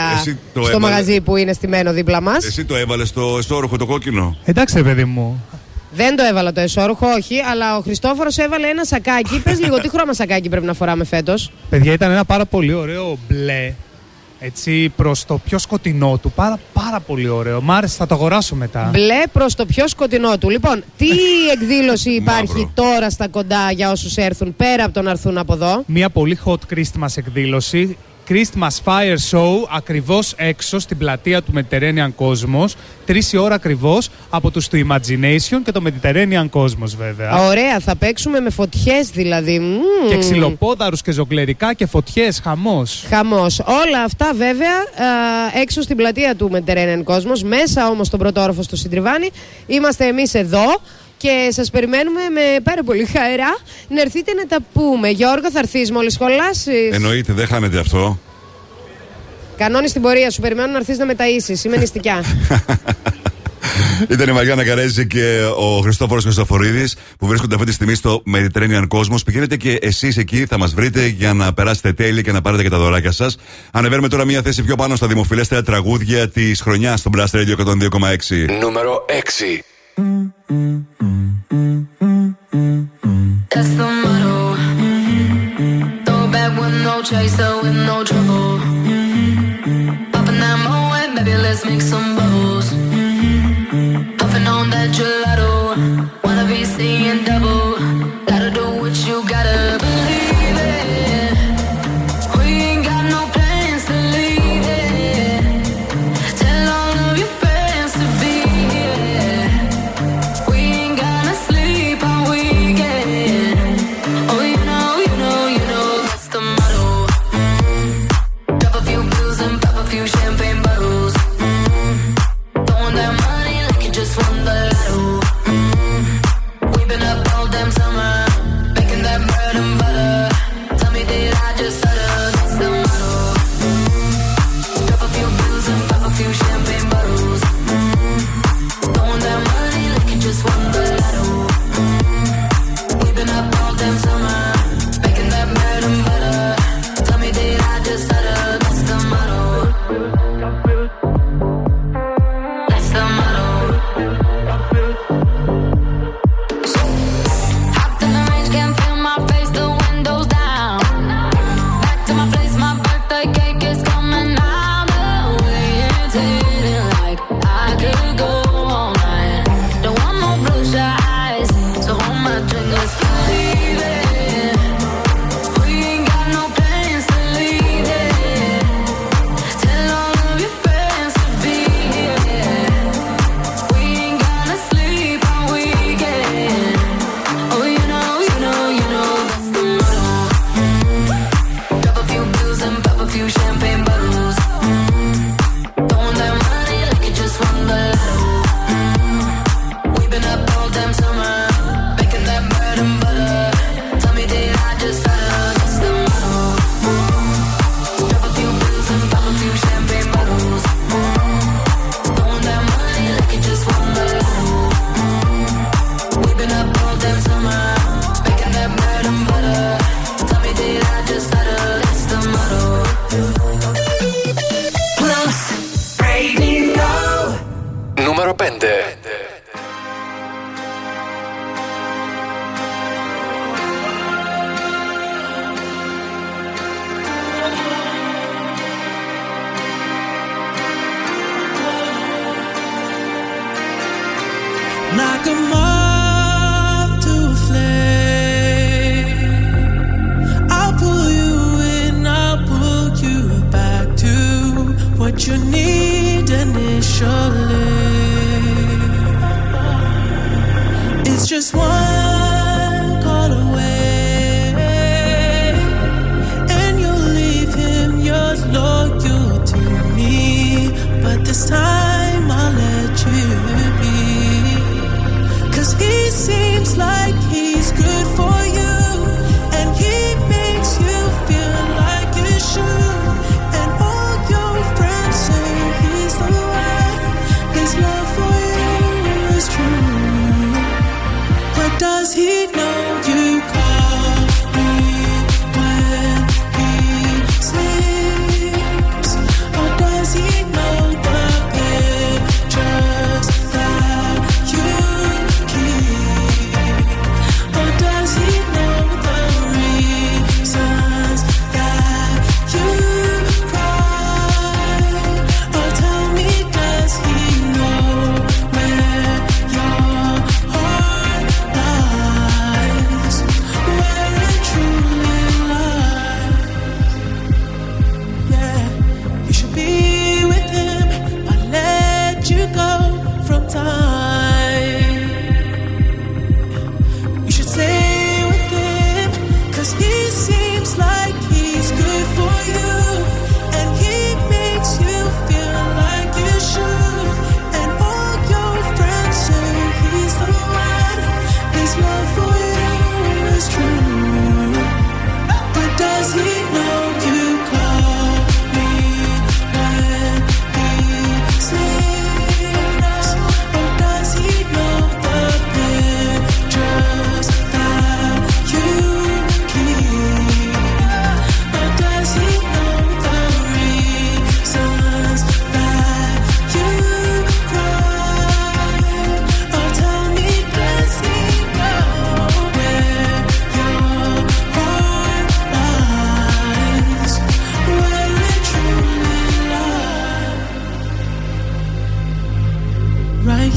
στο μαγαζί που είναι στημένο δίπλα μας. Εσύ το έβαλες το εσώρουχο το κόκκινο? Εντάξει, παιδί μου. Δεν το έβαλα το εσώρουχο, όχι, αλλά ο Χριστόφορος έβαλε ένα σακάκι. Πες λίγο, τι χρώμα σακάκι πρέπει να φοράμε φέτος? Παιδιά, ήταν ένα πάρα πολύ ωραίο μπλε. Έτσι, προς το πιο σκοτεινό του. Πάρα πολύ ωραίο. Μ' άρεσε, θα το αγοράσω μετά. Μπλε προς το πιο σκοτεινό του. Λοιπόν, τι εκδήλωση υπάρχει τώρα στα κοντά για όσους έρθουν, πέρα από το να έρθουν από εδώ? Μια πολύ hot Christmas εκδήλωση. Christmas Fire Show, ακριβώς έξω στην πλατεία του Mediterranean Cosmos. 3 η ώρα ακριβώς, από τους του Imagination και το Mediterranean Cosmos, βέβαια. Ωραία, θα παίξουμε με φωτιές δηλαδή. Και ξυλοπόδαρους και ζογκλερικά και φωτιές, χαμός. Χαμός. Όλα αυτά βέβαια έξω στην πλατεία του Mediterranean Cosmos. Μέσα όμως τον πρώτο όροφο στο Συντριβάνι. Είμαστε εμείς εδώ. Και σας περιμένουμε με πάρα πολύ χαρά να έρθετε να τα πούμε. Γιώργο, θα έρθεις μόλις σχολάσεις? Εννοείται, δεν χάνεται αυτό. Κανόνες την πορεία σου. Περιμένω να έρθεις να μεταΐσεις. Είμαι νηστικιά. Ήταν η Μαριάννα Καρέζη και ο Χριστόφορος Χριστοφορίδης που βρίσκονται αυτή τη στιγμή στο Mediterranean Cosmos. Πηγαίνετε και εσείς εκεί, θα μας βρείτε για να περάσετε τέλεια και να πάρετε και τα δωράκια σας. Ανεβαίνουμε τώρα μία θέση πιο πάνω στα δημοφιλέστερα τραγούδια της χρονιάς στον Plus Radio 102,6. Νούμερο 6. That's the motto. Throw back with no chaser, with no trouble. Popping that Moet, baby, let's make some bubbles. Puffing on that gelato, wanna be seeing double. Gotta do what you gotta believe.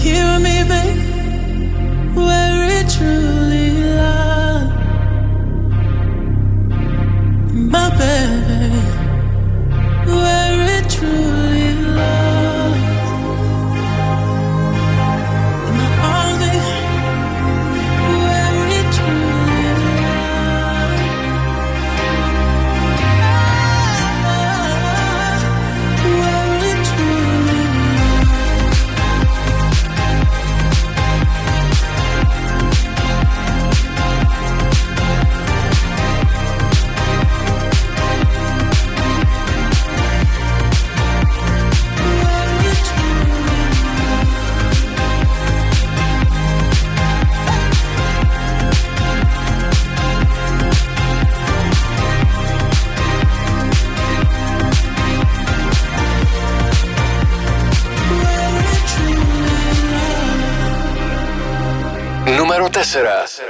hear me, babe, where it truly lies. My baby, where it truly lies. In my arms, babe, where it truly lies. Where it truly serás.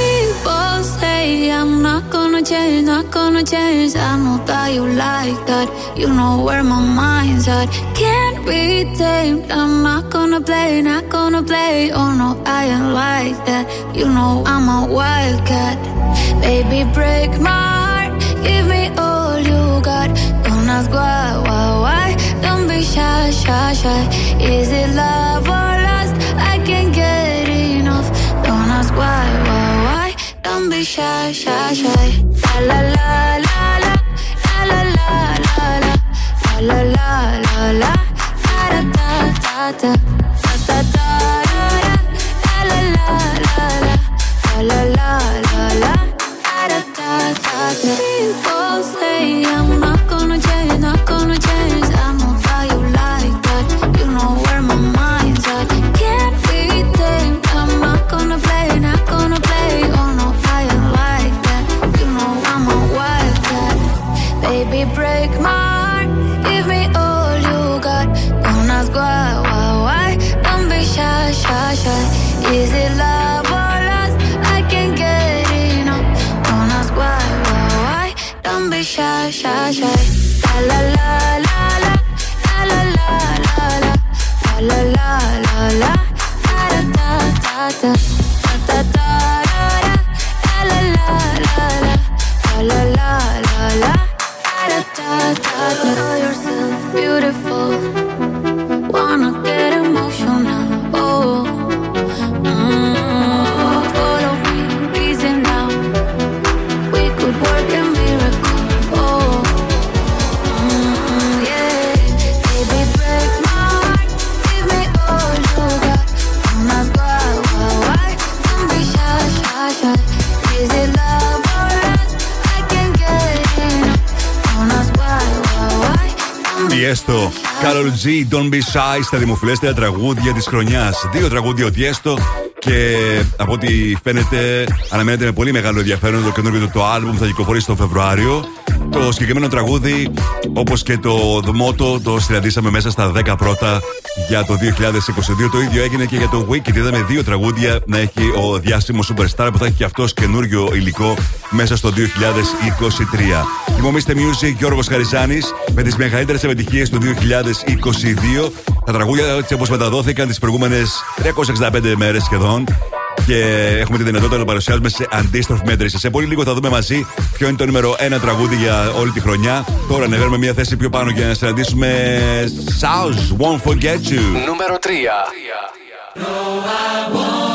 People say I'm not gonna change, not gonna change. I know that you like that. You know where my mind's at. Can't be tamed. I'm not gonna play, not gonna play. Oh no, I ain't like that. You know I'm a wildcat. Baby, break my heart. Give me all you got, don't ask why, don't be shy, is it love or lust, I can't get enough, don't ask why, don't be shy, la la la la la, la la la la, la la la la, da da da da, da da da, la la la la, la la la la, da da da da. Say I'm not gonna change, not gonna change. I know how you like that. You know where my mind's at. Can't be tamed. I'm not gonna play, not gonna play. Oh no, I ain't like that. You know I'm a wildcat. Baby, break my heart. Give me all you got. Don't ask why. Don't be shy. Is it love or lust? I can't get enough. Don't ask why. Don't be shy, la la la la la, la la la la, la la la la, da da da da, da da da, la la la la, la la la la, da da da da. Call yourself beautiful, wanna get emotional, oh. Follow me, reason now, we could work and Tiësto, Karol G, Don't Be Shy, στα δημοφιλέστερα τραγούδια της χρονιάς. Δύο τραγούδια ο Tiësto και από ό,τι φαίνεται αναμένεται με πολύ μεγάλο ενδιαφέρον το καινούργιο το άλμπουμ που θα κυκλοφορήσει τον Φεβρουάριο. Το συγκεκριμένο τραγούδι, όπως και το Μότο, το συναντήσαμε μέσα στα 10 πρώτα για το 2022. Το ίδιο έγινε και για το Wicked. Είδαμε δύο τραγούδια να έχει ο διάσημος Superstar που θα έχει και αυτός καινούργιο υλικό μέσα στο 2023. Θυμόμαστε Music, Γιώργος Χαριζάνης, με τις μεγαλύτερες επιτυχίες του 2022. Τα τραγούδια έτσι όπως μεταδόθηκαν τις προηγούμενες 365 μέρες σχεδόν. Και έχουμε τη δυνατότητα να το παρουσιάζουμε σε αντίστροφη μέτρηση. Σε πολύ λίγο θα δούμε μαζί ποιο είναι το νούμερο 1 τραγούδι για όλη τη χρονιά. Τώρα ανεβαίνουμε μια θέση πιο πάνω για να συναντήσουμε South Won't Forget You. Νούμερο 3. No, I won't.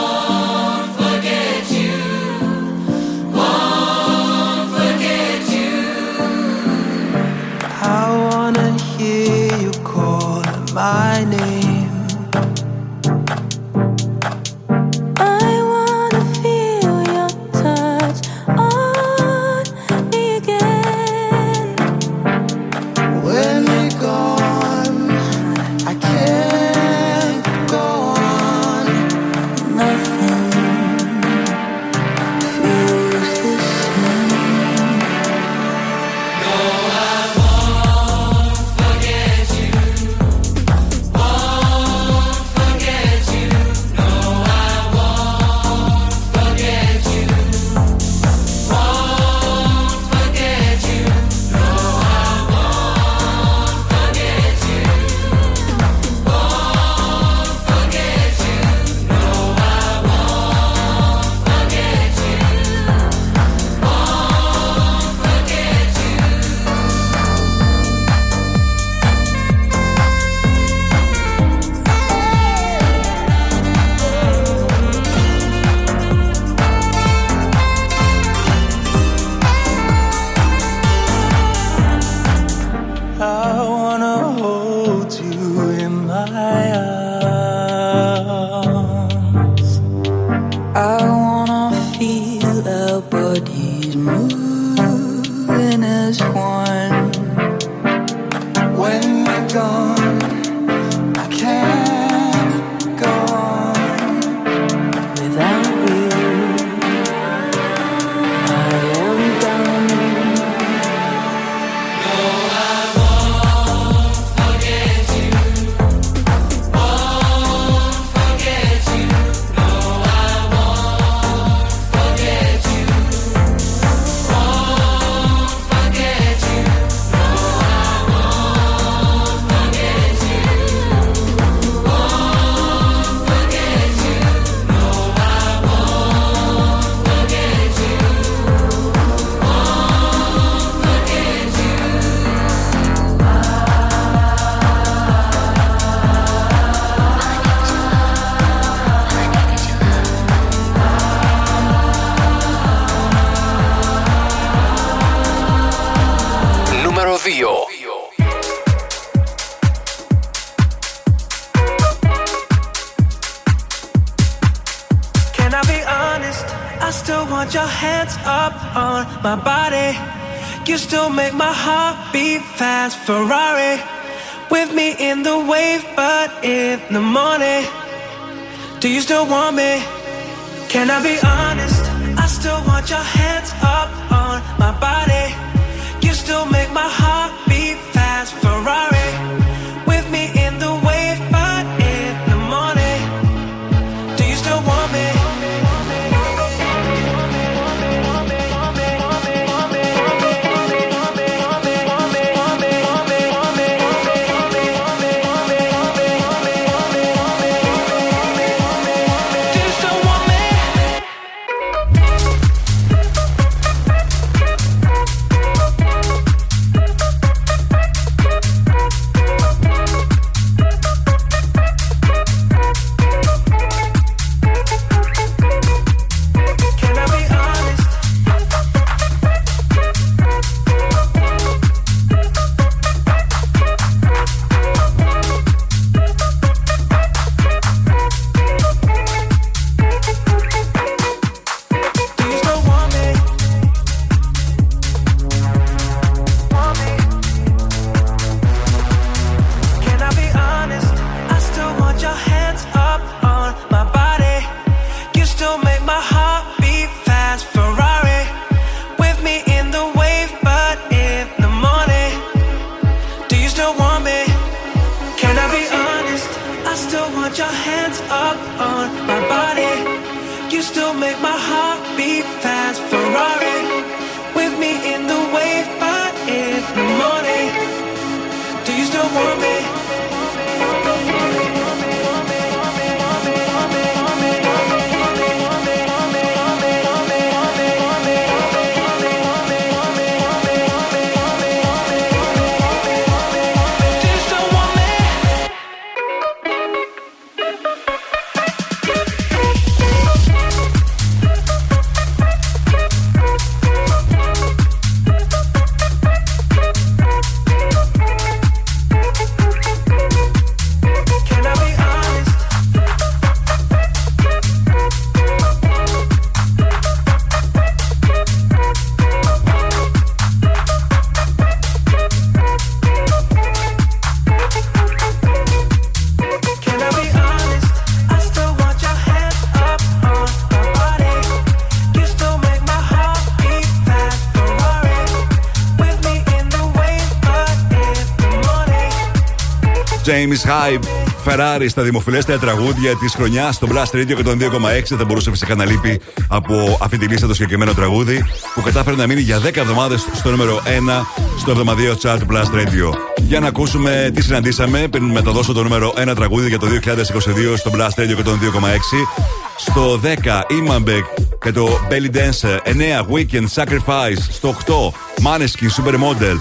as one. When you're gone, I can't go on without you. I am done. No, I won't forget you. Won't forget you. No, I won't forget you. Won't forget you. No, I won't forget you. Won't forget you. No, I won't forget you. Won't forget you. Νούμερο 2. Can I be honest? I still want your hands up on my body. You still make my heart beat fast. Ferrari with me in the wave, but in the morning, do you still want me? Can I be honest? I still want your hands up on my body. You still make my heart beat fast. Ferrari with me in the wave, but in the morning, do you still want me? Do you still want me? Can I be honest? Do you still want me? Want me? Can I be honest? I still want your hands up on my body. You still make my heart beat fast. Ferrari with me in the wave, but in the morning, do you still want me? Can I be honest? I still want your hands up on my body. You still make my heart beat fast. Ferrari with me in the wave, but in the morning, do you still want me? Do you still want me? Can I be honest? Can I be honest? I still want your hands up on my body. You still make my heart beat fast. Ferrari with me in the wave, but in the morning, James Hype, Ferrari στα δημοφιλέστερα τραγούδια της χρονιάς στο Blast Radio και τον 2,6. Δεν μπορούσε φυσικά να λείπει από αυτή τη λίστα το συγκεκριμένο τραγούδι που κατάφερε να μείνει για 10 εβδομάδες στο νούμερο 1 στο εβδομαδιαίο chart Blast Radio. Για να ακούσουμε τι συναντήσαμε πριν μεταδώσω το νούμερο 1 τραγούδι για το 2022 στο Blast Radio και τον 2,6. Στο 10 Imanbek και το Belly Dancer. 9 Weekend Sacrifice. Στο 8 Måneskin Supermodel.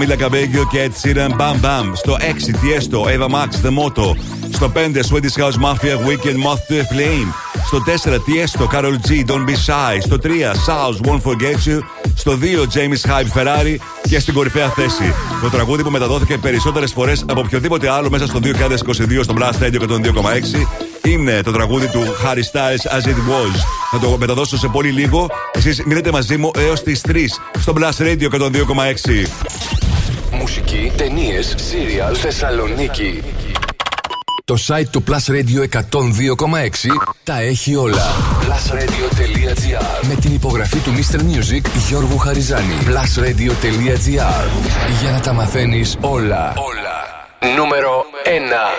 7 Camila Cabello και Ed Sheeran Bam Bam. Στο 6 Tiësto Ava Max The Motto. Στο 5 Swedish House Mafia Weekend Moth to a Flame. Στο 4 Tiësto Karol G Don't Be Shy. Στο 3 South Won't Forget You. Στο 2 James Hype Ferrari. Και στην κορυφαία θέση το τραγούδι που μεταδόθηκε περισσότερες φορές από οποιοδήποτε άλλο μέσα στο 2022 στο Blast Radio 102,6. είναι το τραγούδι του Harry Styles As It Was. Θα το μεταδώσω σε πολύ λίγο. Εσείς μείνετε μαζί μου έως τις 3 στο Plus Radio 102,6. Μουσική, ταινίες, σύριαλ, Θεσσαλονίκη. Το site του Plus Radio 102,6 τα έχει όλα. Plusradio.gr. Με την υπογραφή του Mr. Music Γιώργου Χαριζάνη. Plusradio.gr. Για να τα μαθαίνεις όλα. Όλα. Νούμερο 1.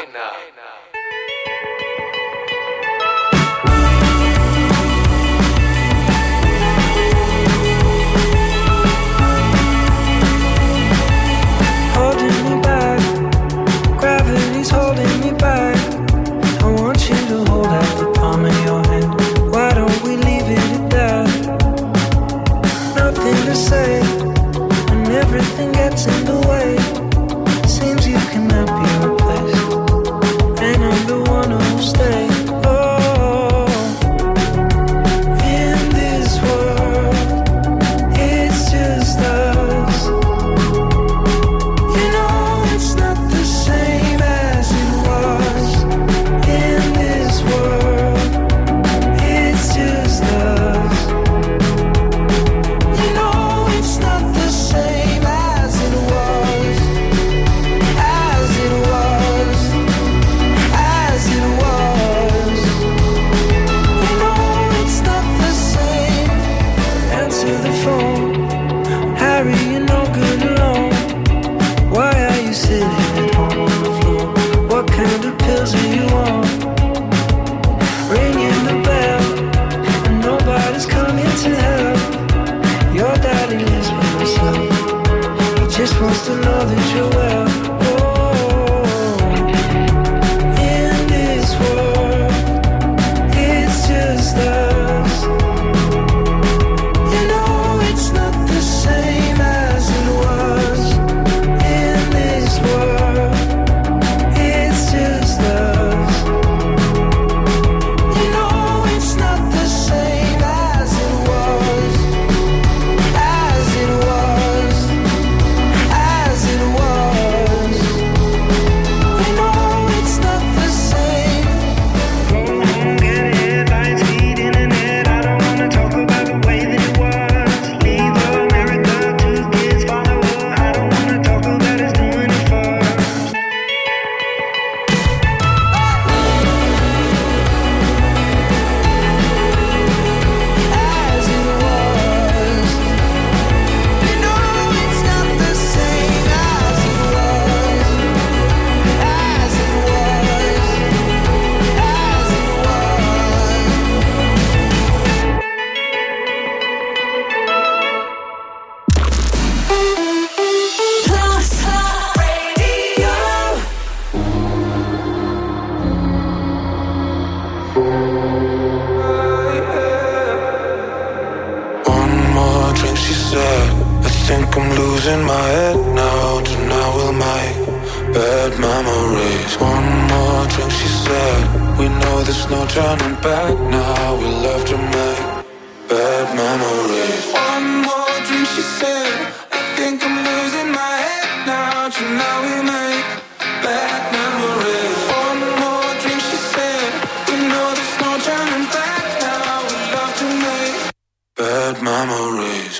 Bad memories.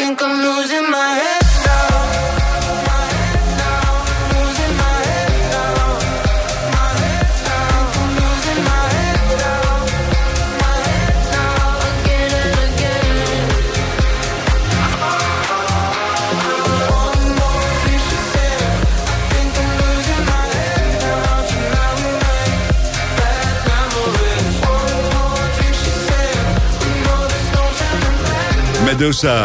think I'm losing my head now. Medusa,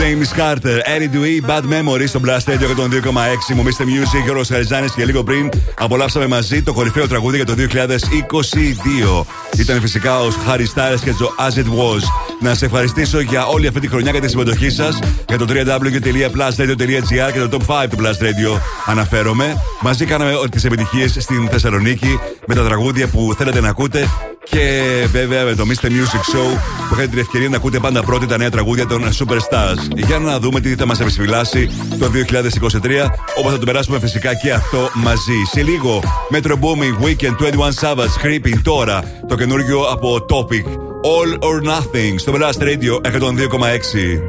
James Carter, Eddie Dewey, Bad Memories στο Blast Radio 102,6. Μου Mr. Music, Γιώργος Χαριζάνης και λίγο πριν απολαύσαμε μαζί το κορυφαίο τραγούδι για το 2022. Ήταν φυσικά ο Harry Styles και το As It Was. Να σε ευχαριστήσω για όλη αυτή τη χρονιά για τη συμμετοχή σας, για το www.plusradio.gr και το Top 5 του Plus Radio αναφέρομαι. Μαζί κάναμε τις επιτυχίες στην Θεσσαλονίκη με τα τραγούδια που θέλετε να ακούτε. Και βέβαια με το Mr. Music Show που είχατε την ευκαιρία να ακούτε πάντα πρώτη τα νέα τραγούδια των Superstars. Για να δούμε τι θα μας επισφυλάσει το 2023, όπως θα το περάσουμε φυσικά και αυτό μαζί. Σε λίγο, Metro Booming, Weekend, 21 Savage, Creeping, τώρα το καινούργιο από Topic, All or Nothing, στο Blast Radio 102,6.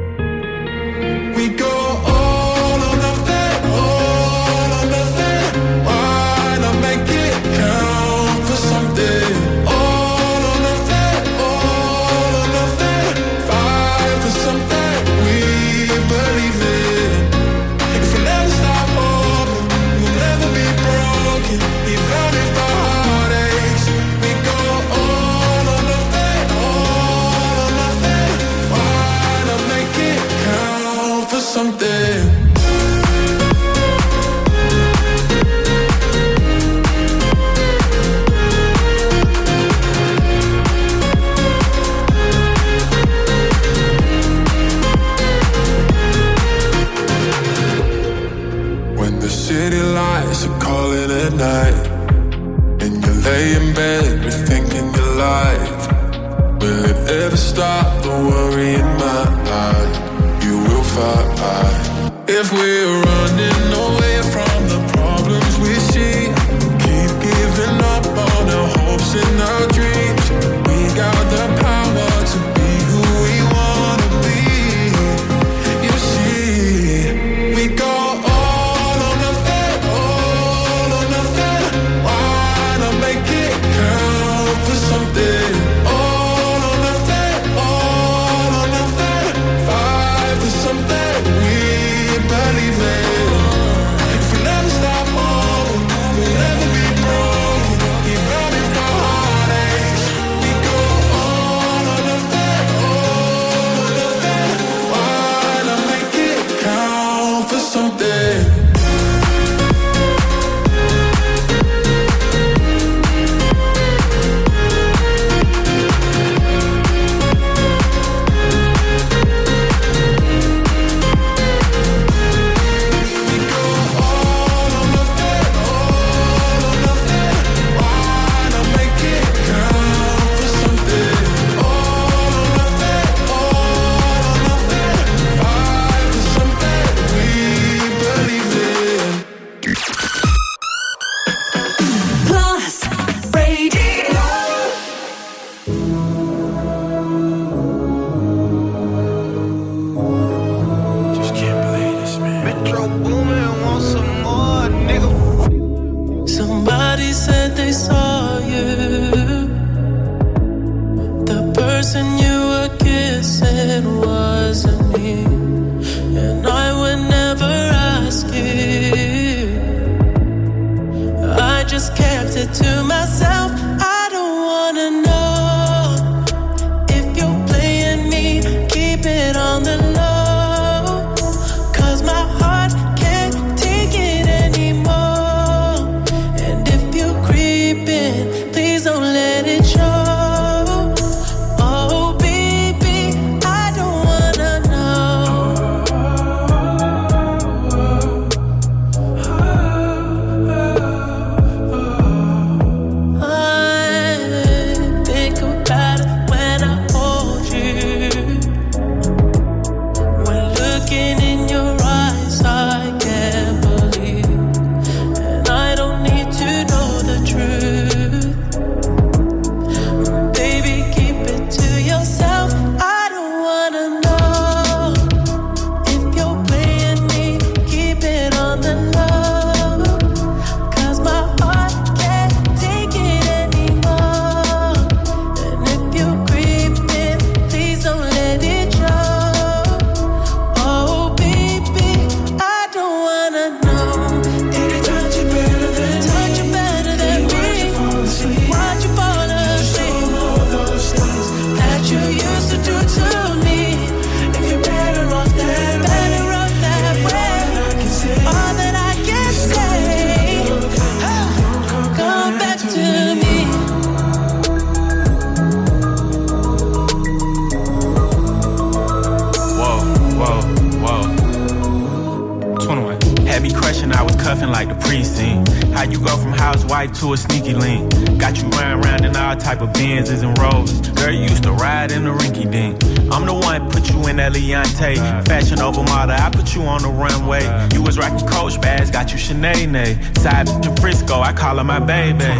confession, I was cuffing like the precinct. How you go from housewife to a sneaky link? Got you riding around in all type of Benzes and Rolls. Girl, you used to ride in the rinky dink. I'm the one put you in that Leontay. Fashion over model, I put you on the runway. You was rocking Coach bags, got you Sinead. Side to Frisco, I call her my baby.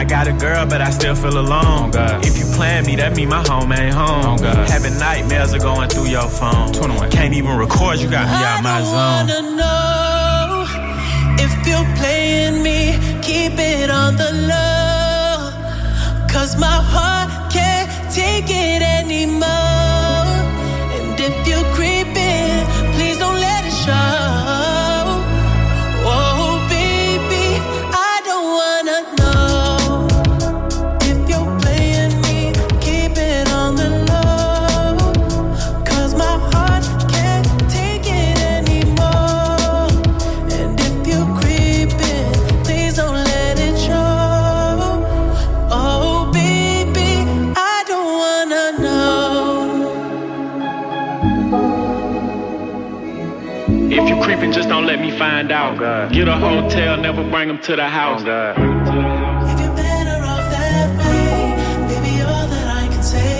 I got a girl, but I still feel alone. If you plan me, that mean my home ain't home. Having nightmares are going through your phone. Can't even record, you got me out my zone. Know if you're playing me, keep it on the low, cause my heart can't take it anymore. And if you're creeping, please don't let it show. Oh baby, I don't wanna know. If you're playing me, keep it on the low, cause my heart can't take it anymore. Just don't let me find out. Oh, get a hotel, never bring them to the house. Oh, if you're better off that way, baby, all that I can say.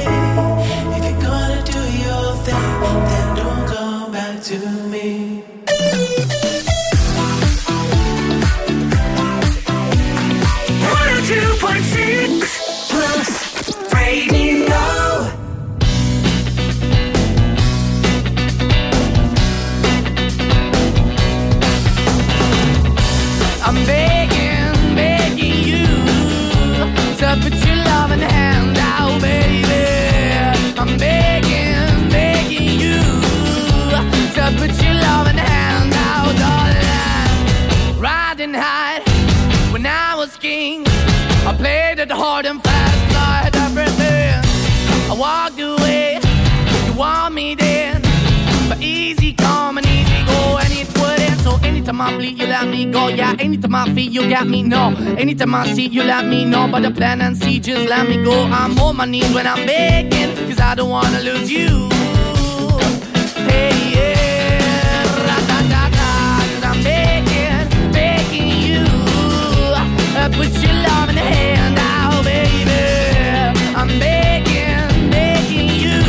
If you're gonna do your thing, then don't come back to me. Put your loving hand out, baby. I'm begging, begging you to put your loving hand out, darling. Riding high when I was king, I played it hard and fast, I had everything. I walked away, you want me then, but easy come and easy go, and it wouldn't. So anytime I bleed, you let me go, yeah. Anytime I feel, you got me, no. Anytime I see, you let me know. But the plan and see, just let me go. I'm on my knees when I'm begging, cause I don't wanna lose you. Hey, yeah, ra-da-da-da. Cause I'm begging, begging you, put your love in the hand now, baby. I'm begging, begging you,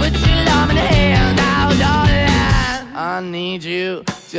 put your love in the hand now, darling. I need you to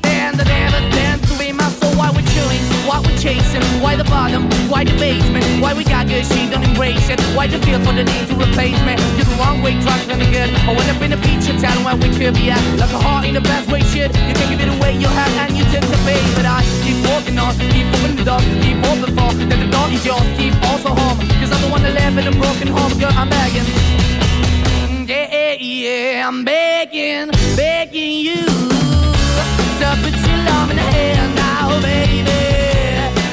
stand, that never stands to be my soul. Why we're chewing, why we're chasing, why the bottom, why the basement, why we got good, she don't embrace it, why the feel for the need to replace me, you're the wrong way, trying to be good, I went up in the feature town where we could be at, like a heart in the best way, shit, you can give it away, you have and you take the bait, but I keep walking on, keep moving the door, keep open for, that the door is yours, keep also home, cause I'm the one that live in a broken home, girl, I'm begging, yeah, yeah, yeah, I'm begging, begging you, to put your love in the hand. Oh baby,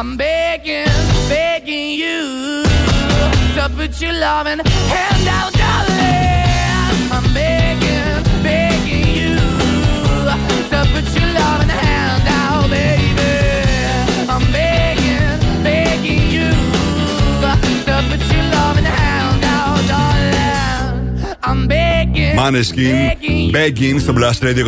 I'm begging, begging you to put your loving hand out, darling. I'm begging, begging you to put your loving hand out, baby. I'm begging, begging you to put your loving hand out, darling. I'm begging, Måneskin, begging στο Plus Radio 102,6.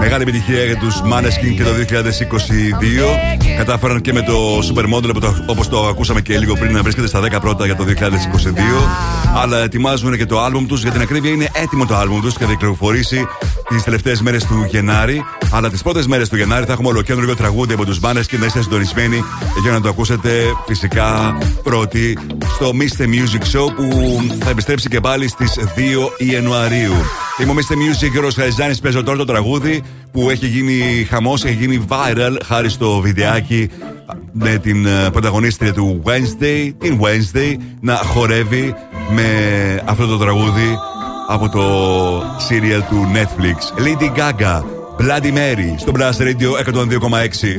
Μεγάλη επιτυχία για τους Måneskin και το 2022. Κατάφεραν και με το Supermodel, όπως το ακούσαμε και λίγο πριν, να βρίσκεται στα 10 πρώτα για το 2022. Αλλά ετοιμάζουν και το άλμπουμ τους. Για την ακρίβεια, είναι έτοιμο το άλμπουμ τους και θα κυκλοφορήσει τις τελευταίες μέρες του Γενάρη. Αλλά τις πρώτες μέρες του Γενάρη θα έχουμε ολοκέντρο τραγούδι από τους Måneskin, και να είστε συντονισμένοι για να το ακούσετε φυσικά πρώτοι στο Mr. Music Show, που θα επιστρέψει και πάλι στις 2 Ιανουαρίου. Είμαι ο Mr. Music, Γιώργος Χαριζάνης, παίζω τώρα το τραγούδι που έχει γίνει χαμός, έχει γίνει viral χάρη στο βιντεάκι με την πρωταγωνίστρια του Wednesday, την Wednesday, να χορεύει με αυτό το τραγούδι από το serial του Netflix. Lady Gaga, Bloody Mary, στο Plus Radio 102,6.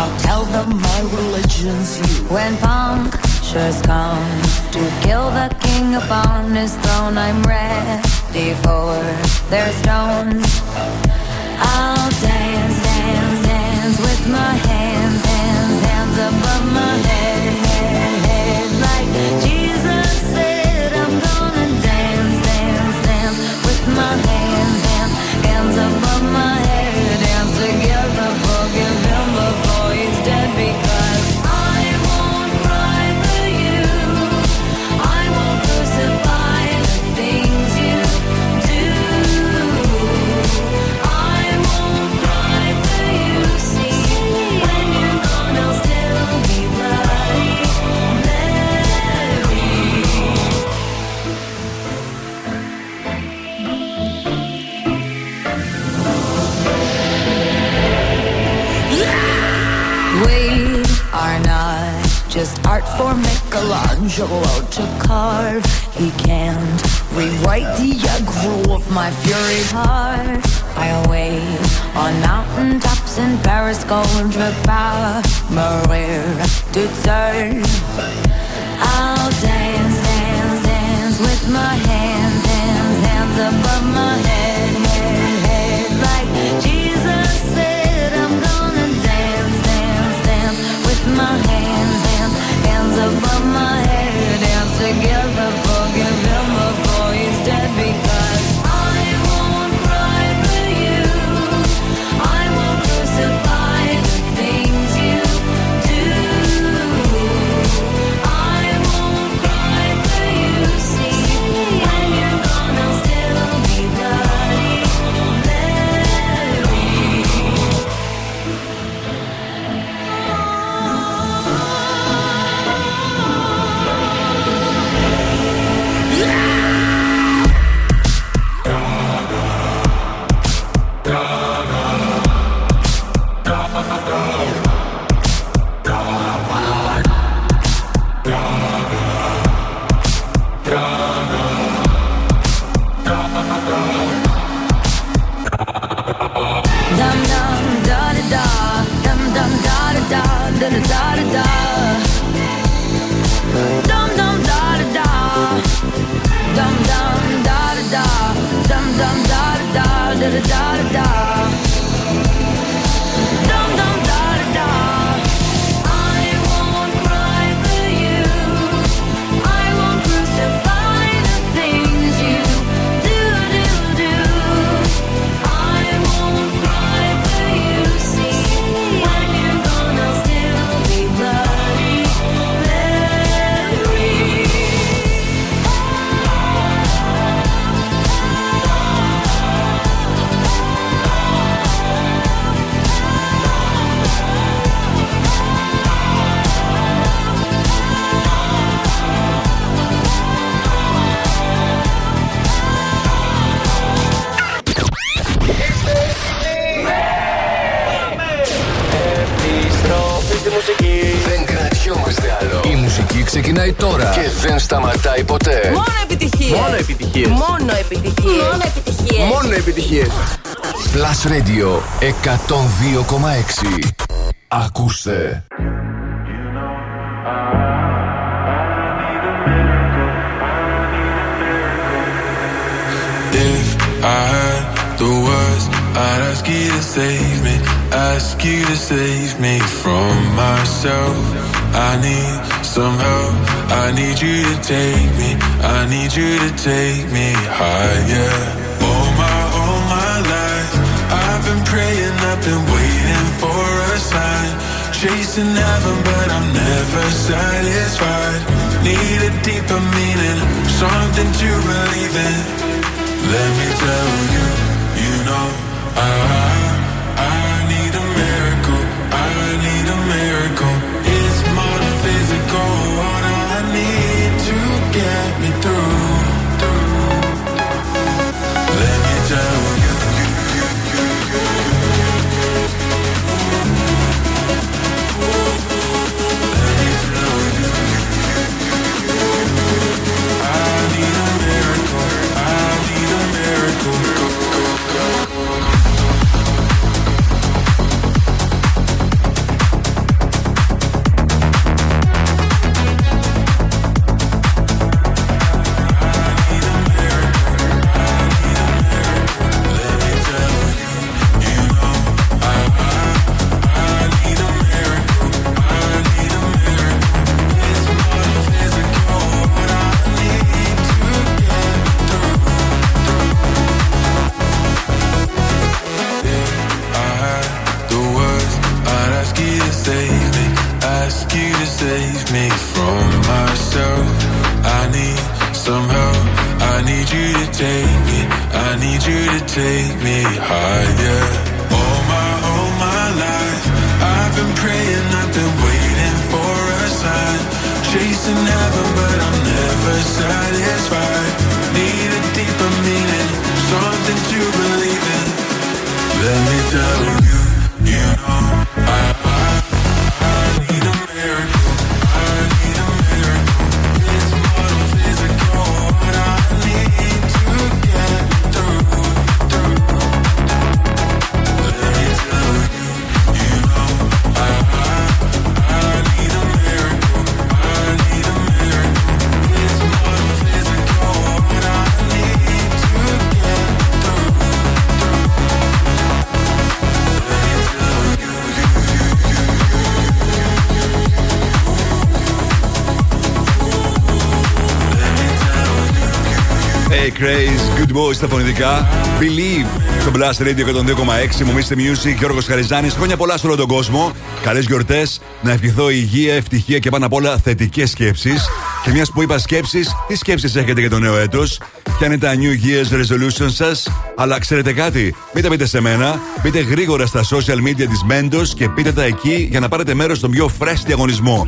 I'll tell them my religion's you. When punctures come to kill the king upon his throne, I'm ready for their stones. I'll dance, dance, dance with my hands, hands, hands above my head, head, head. Like Jesus said, I'm gonna dance, dance, dance with my hands, hands, hands above my head. Dance together, forgive him before he's dead, because I won't cry for you, I won't crucify the things you do. I won't cry for you, see, when you're gone I'll still be bloody Mary. Yeah! We are not just art for Michelangelo to carve. He can't rewrite the aggro of my fury heart. I'll wait on mountaintops in Paris, contre Maria to turn. I'll dance, dance, dance with my hands, hands, hands above my head, head, head. Like Jesus said, I'm gonna dance, dance, dance with my hands, hands, hands above my head. Dance together, forgive him before he's dead, because I won't cry for you, I won't crucify the things you do. I won't cry for you, see, when you're gone I'll still be bloody Mary. Plus Radio 102,6. Ακούστε. If I had the words, I'd ask you to save me, ask you to save me from myself. I need some help. I need you to take me. I need you to take me higher. Praying, I've been waiting for a sign, chasing heaven, but I'm never satisfied. Need a deeper meaning, something to believe in. Let me tell you, you know I need a miracle, I need a miracle. It's more than physical, what I need to get me through. Let me tell you, στα φωνητικά, Believe στο Plus Radio 102,6. Μου μίστε Music, Γιώργος Χαριζάνης. Χρόνια πολλά σε όλο τον κόσμο. Καλές γιορτές. Να ευχηθώ υγεία, ευτυχία και πάνω απ' όλα θετικές σκέψεις. Και μια που είπα σκέψεις, τι σκέψεις έχετε για το νέο έτος? Ποια είναι τα New Year's Resolution σας? Αλλά ξέρετε κάτι, μην τα πείτε σε μένα. Μπείτε γρήγορα στα social media της Mentos και πείτε τα εκεί για να πάρετε μέρος στον πιο fresh διαγωνισμό.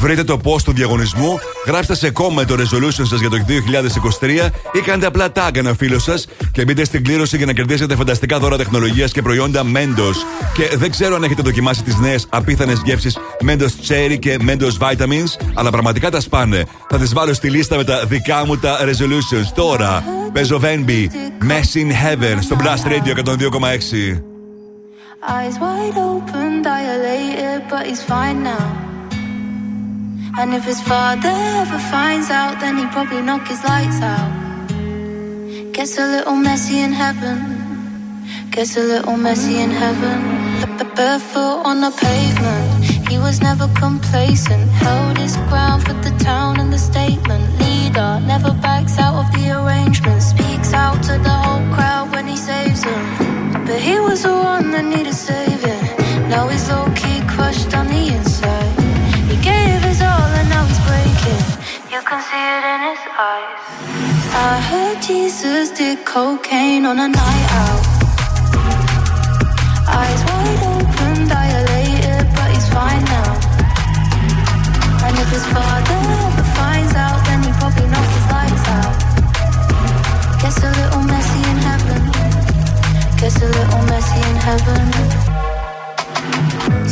Βρείτε το post του διαγωνισμού, γράψτε σε comment το resolution σας για το 2023 ή κάντε απλά tag ένα φίλο σας και μπείτε στην κλήρωση για να κερδίσετε φανταστικά δώρα τεχνολογίας και προϊόντα Mentos. Και δεν ξέρω αν έχετε δοκιμάσει τις νέες απίθανες γεύσεις Mentos Cherry και Mentos Vitamins, αλλά πραγματικά τα σπάνε. Θα τις βάλω στη λίστα με τα δικά μου τα resolutions. Τώρα, παίζω Venby, Mess in Heaven στο Blast Radio 102,6. Eyes wide open, dilated, but he's fine now. And if his father ever finds out, then he'd probably knock his lights out. Gets a little messy in heaven. Gets a little messy in heaven. Barefoot on the pavement, he was never complacent. Held his ground with the town and the statement. Leader never backs out of the arrangement. Speaks out to the whole crowd when he saves them. But he was the one that needed saving. Now he's low-key crushed on the inside. He gave his all and now he's breaking. You can see it in his eyes. I heard Jesus did cocaine on a night out. Eyes wide open, dilated, but he's fine now. And if his father ever finds out, then he probably knocked his lights out. Gets a little messy in heaven. Gets a little messy in heaven.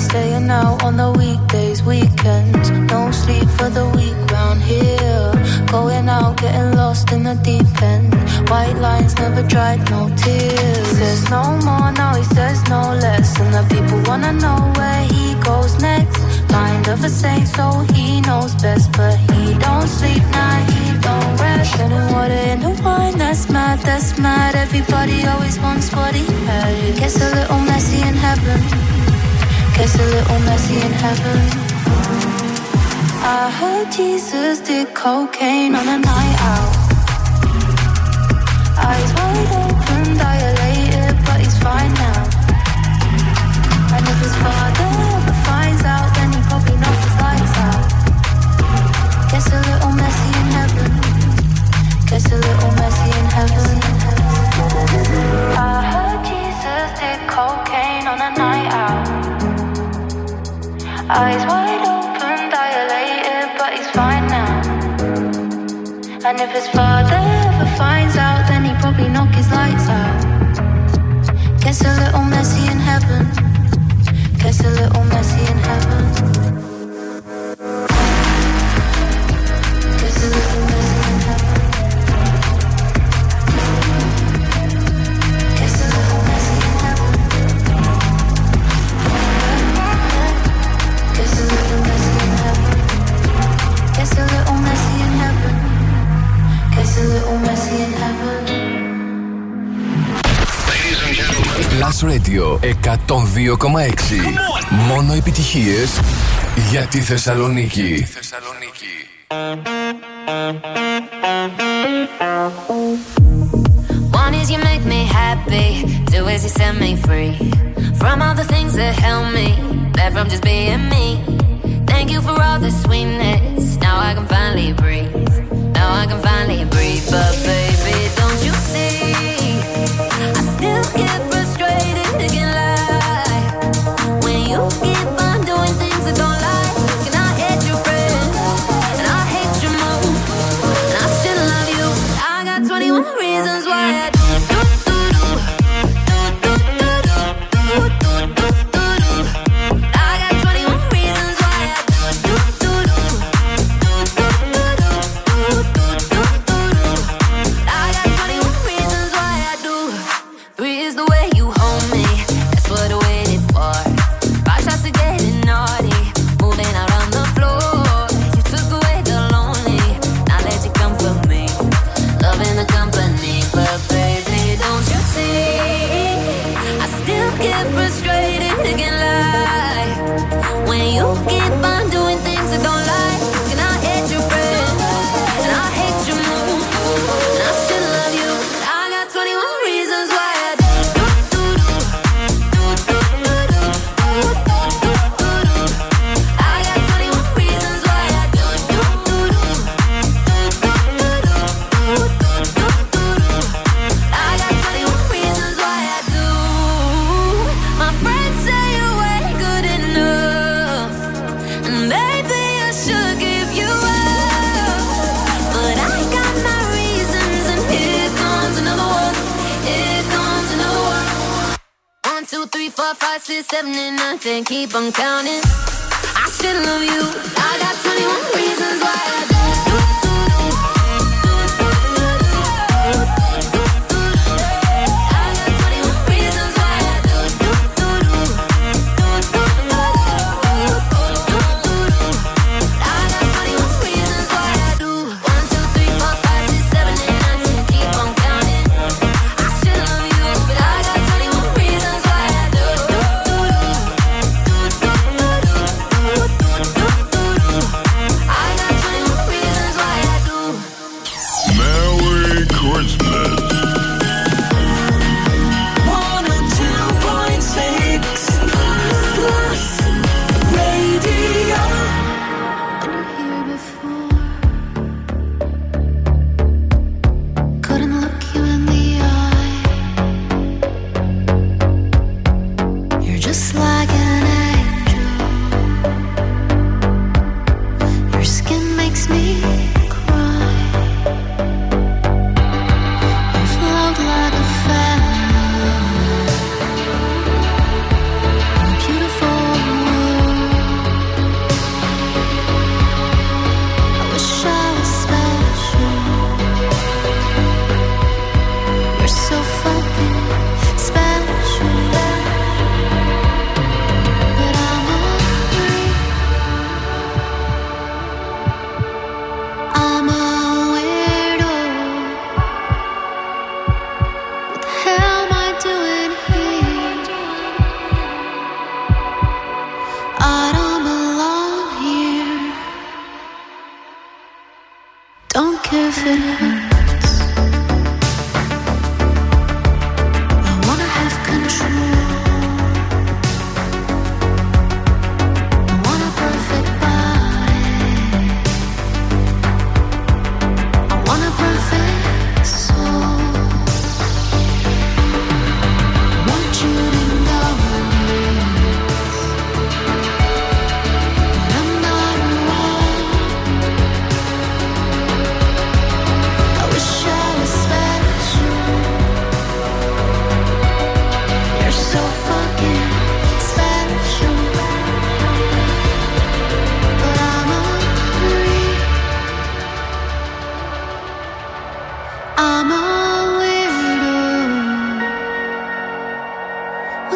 Staying out on the weekdays, weekends. No sleep for the week round here. Going out, getting lost in the deep end. White lines never dried, no tears. Says no more, now he says no less. And the people wanna know where he goes next. Mind of a saint, so he knows best. But he don't sleep, now he don't rest. Turning water into wine, that's mad, that's mad. Everybody always wants what he had. Gets a little messy in heaven. Gets a little messy in heaven. I heard Jesus did cocaine on a night out. Eyes wide open, dilated, but he's fine now. And if his father ever finds out, then he probably knocked his lights out. Gets a little Eyes wide open, dilated, but he's fine now. And if his father ever finds out, then he'd probably knock his lights out. Gets a little messy in heaven. Gets a little messy in heaven. Gets a little messy in heaven. Gets a little messy in heaven. Gets a little messy in heaven. Ladies and gentlemen, Plus Radio 102,6. Μόνο επιτυχίες για τη Θεσσαλονίκη. One is you make me happy, two is you set me free from all the things that help me, that from just being me. Thank you for all the sweetness. Now I can finally breathe. Now I can finally breathe. But baby, don't you see? I still get frustrated thinking lie when you keep on doing things that don't like. And I hate your friends, and I hate your mouth, and I still love you. I got 21 reasons why I do do do do do do do do do do do. Keep on counting. I still love you. I got 21 reasons why I do.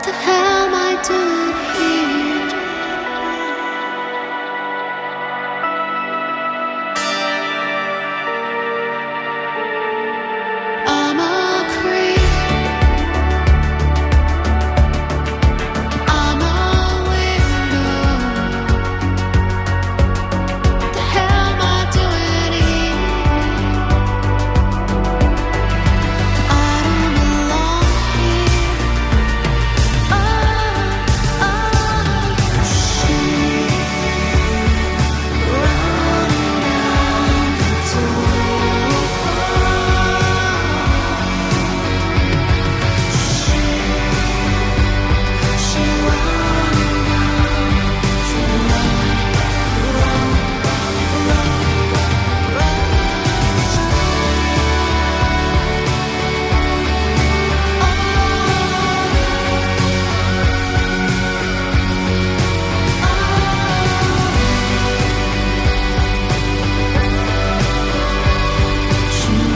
What the hell am I doing here? I'm a creep, I'm a window. What the hell am I doing here? I don't belong here. Oh, oh, shit. Running out the door. Shit. She running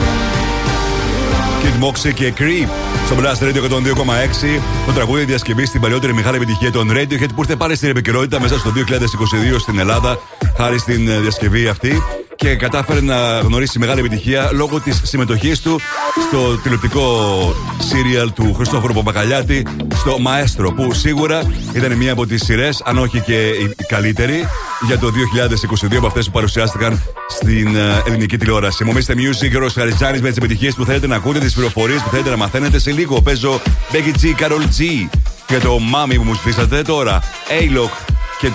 out the door. Kid Moxie και Creep στο Blast Radio 102,6. Το τραγούδι διασκευή στην παλαιότερη μεγάλη επιτυχία των Radiohead που ήρθε πάλι στην επικαιρότητα μέσα στο 2022 στην Ελλάδα, χάρη στην διασκευή αυτή. Και κατάφερε να γνωρίσει μεγάλη επιτυχία λόγω της συμμετοχής του στο τηλεοπτικό σύριαλ του Χριστόφορου Παπακαλιάτη, στο Μαέστρο, που σίγουρα ήταν μία από τις σειρές, αν όχι και η καλύτερη, για το 2022 από αυτές που παρουσιάστηκαν στην ελληνική τηλεόραση. Μου μίστε Music, Γιώργος Χαριζάνης, με τις επιτυχίες που θέλετε να ακούτε, τις πληροφορίες που θέλετε να μαθαίνετε. Σε λίγο παίζω Becky G, Karol G και το Mami που μου στήσατε τώρα, A-Lock και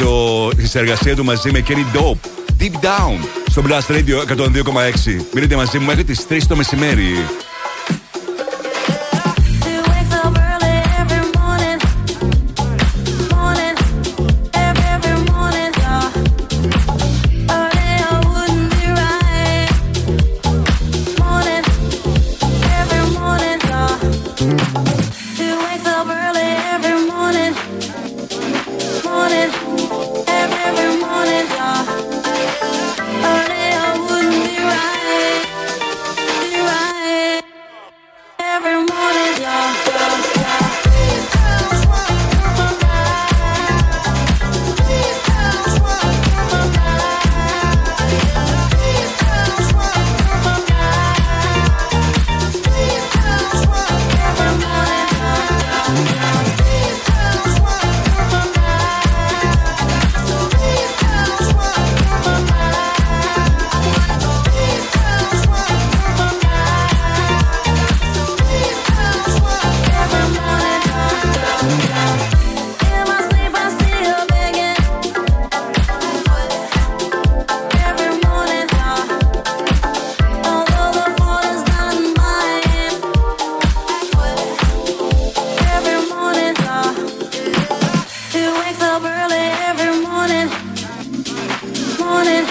τη συνεργασία του μαζί με Kenny Dope. Deep Down στο Blast Radio 102,6. Μείνετε μαζί μου μέχρι τις 3 το μεσημέρι. Morning.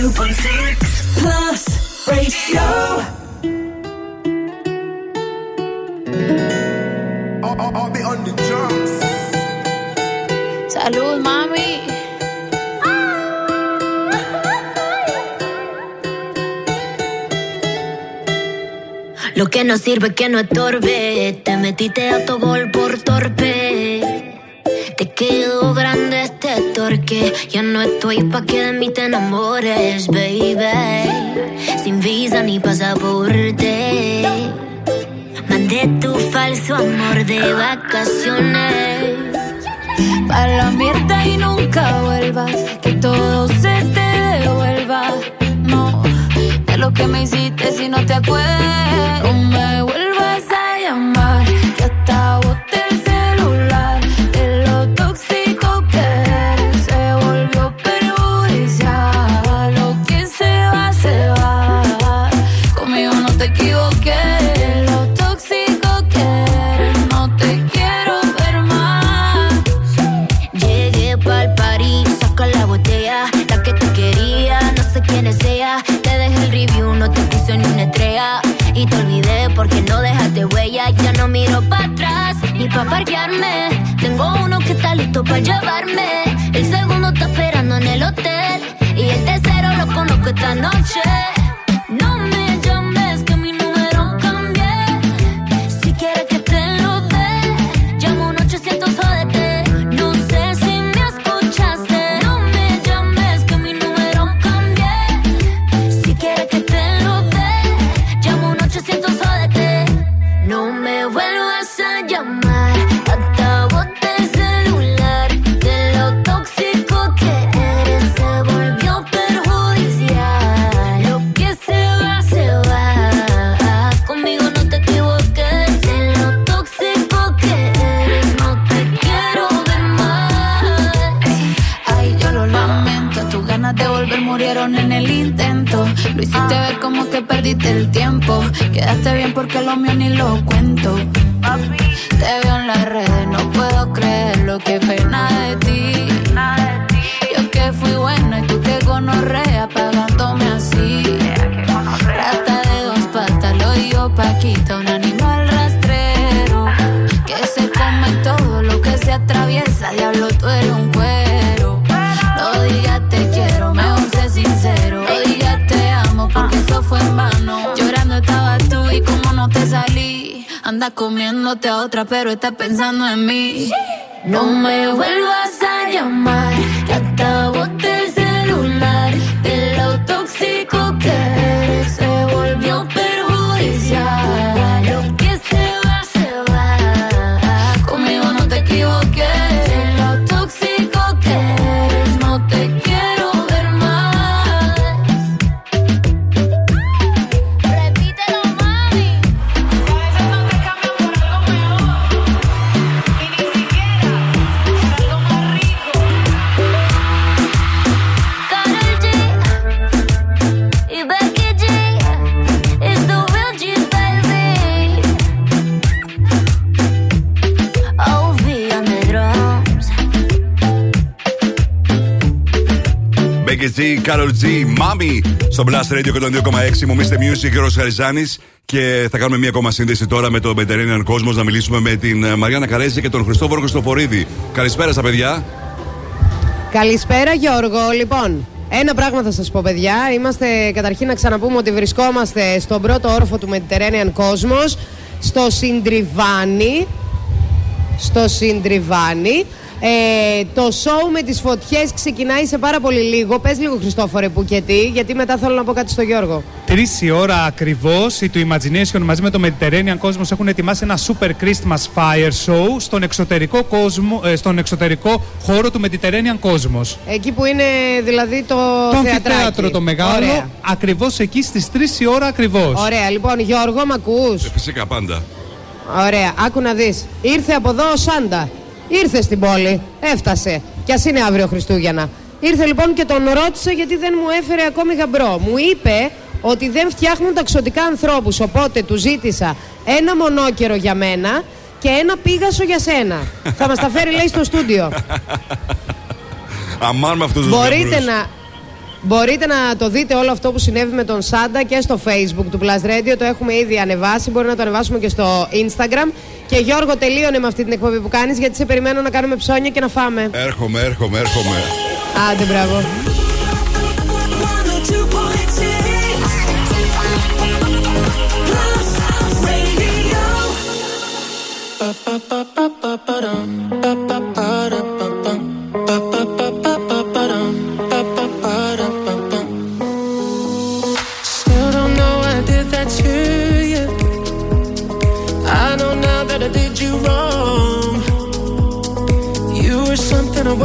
102.6 Plus Radio. I'll be on the drums. Salud, mami. Lo que no sirve que no estorbe. Te metiste a tu gol por torpe. Te quedó grande este torque. Ya no estoy pa' que de mí te enamores, baby. Sin visa ni pasaporte. Mandé tu falso amor de vacaciones. Pa' la mierda y nunca vuelvas. Que todo se te devuelva. No, de lo que me hiciste si no te acuerdas. No me vuelvas a llamar. Que hasta boté el celular. De lo tóxico que eres se volvió perjudicial. Lo que se va, se va. Conmigo no te equivoqué. De lo tóxico que eres no te quiero ver más. Llegué pa'l party, saca la botella. La que te quería, no sé quién es ella. No te puse ni una estrella y te olvidé porque no dejaste huella. Ya no miro para atrás ni para parquearme. Tengo uno que está listo para llevarme. El segundo está esperando en el hotel y el tercero lo conozco esta noche. No me llames que mi número cambié. Si quieres que te lo dé, llamo un 800 jódete. No sé si me escuchaste. No me llames que mi número cambié. Si quieres que no me vuelvas a llamar, hasta boté el celular. De lo tóxico que eres se volvió perjudicial. Lo que se va, se va. Conmigo no te equivoques. De lo tóxico que eres no te quiero ver más. Ay, yo lo lamento. Tus ganas de volver murieron en el intento. Lo hiciste ver como que perdiste el tiempo. Quedaste bien porque lo mío ni lo cuento. Papi. Te veo en las redes, no puedo creer lo que pena de ti. Yo que fui buena y tú que gonorrea pagándome así. Rata de dos patas, lo digo Paquita, un animal rastrero que se come todo lo que se atraviesa. Diablo, tú eres un cuero. No digas te quiero, mejor sé sincero. Porque eso fue en vano. Llorando estabas tú y como no te salí. Andas comiéndote a otra pero estás pensando en mí. No me vuelvas a llamar, que hasta boté el celular. De lo tóxico que eres se volvió perjudicial. Lo que se va, se va. Conmigo no te equivoques. De lo tóxico que eres no te quiero. Karol G, Mami, στο Blast Radio 102,6. Μου μίστε Music, Γιώργος Χαριζάνης. Και θα κάνουμε μία ακόμα σύνδεση τώρα με το Mediterranean Cosmos να μιλήσουμε με την Μαριάννα Καρέζη και τον Χριστόφορο Χριστοφορίδη. Καλησπέρα στα παιδιά. Καλησπέρα, Γιώργο. Λοιπόν, ένα πράγμα θα σας πω, παιδιά. Είμαστε, καταρχήν, να ξαναπούμε ότι βρισκόμαστε στον πρώτο όροφο του Mediterranean Cosmos, στο Συντριβάνι. Το show με τις φωτιές ξεκινάει σε πάρα πολύ λίγο. Πες λίγο, Χριστόφορε, που και τι, γιατί μετά θέλω να πω κάτι στο Γιώργο. 3 η ώρα ακριβώς, οι του Imagination μαζί με το Mediterranean Cosmos έχουν ετοιμάσει ένα super Christmas fire show στον εξωτερικό, στον εξωτερικό χώρο του Mediterranean Cosmos. Εκεί που είναι δηλαδή το αμφιθέατρο το μεγάλο. Ωραία. Ακριβώς εκεί στις 3 η ώρα ακριβώς. Ωραία, λοιπόν, Γιώργο, μ' ακούς? Φυσικά, πάντα. Ωραία, άκου να δεις. Ήρθε από εδώ ο Σάντα. Ήρθε στην πόλη, έφτασε. Κι ας είναι αύριο Χριστούγεννα. Ήρθε λοιπόν και τον ρώτησε γιατί δεν μου έφερε ακόμη γαμπρό. Μου είπε ότι δεν φτιάχνουν ταξιωτικά ανθρώπους. Οπότε του ζήτησα ένα μονόκερο για μένα και ένα πίγασο για σένα. Θα μας τα φέρει, λέει, στο στούντιο. Αμάν με αυτούς τους γαμπρούς. Μπορείτε να το δείτε όλο αυτό που συνέβη με τον Σάντα και στο Facebook του Plus Radio. Το έχουμε ήδη ανεβάσει. Μπορεί να το ανεβάσουμε και στο Instagram. Και Γιώργο, τελείωνε με αυτή την εκπομπή που κάνεις, γιατί σε περιμένω να κάνουμε ψώνια και να φάμε. Έρχομαι. Άντε, μπράβο.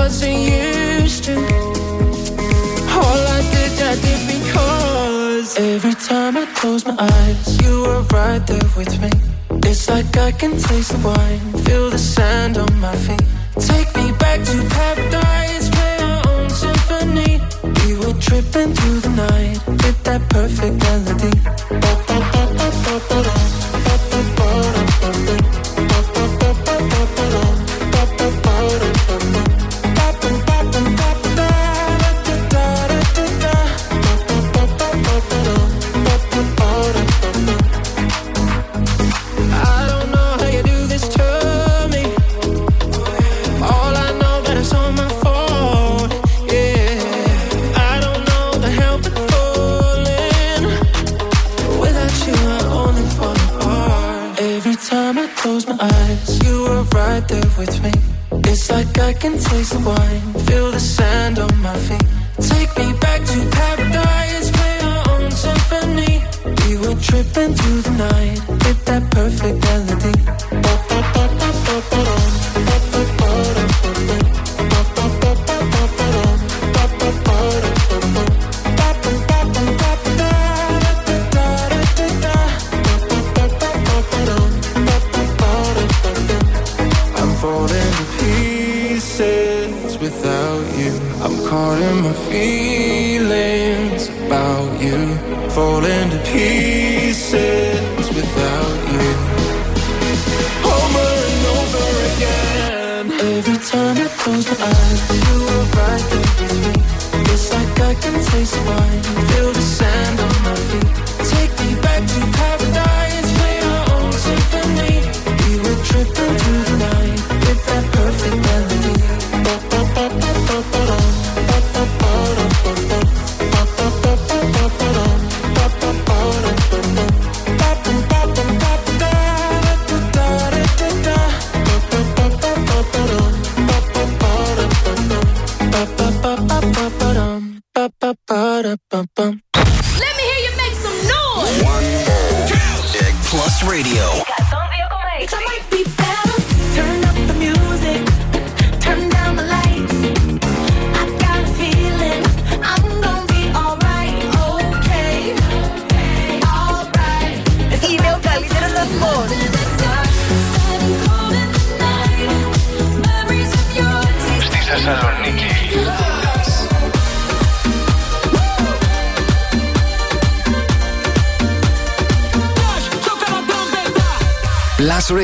Wasn't used to. All I did because every time I close my eyes, you were right there with me. It's like I can taste the wine, feel the sand on my feet. Take me back to paradise, play our own symphony. We were tripping through the night with that perfect melody.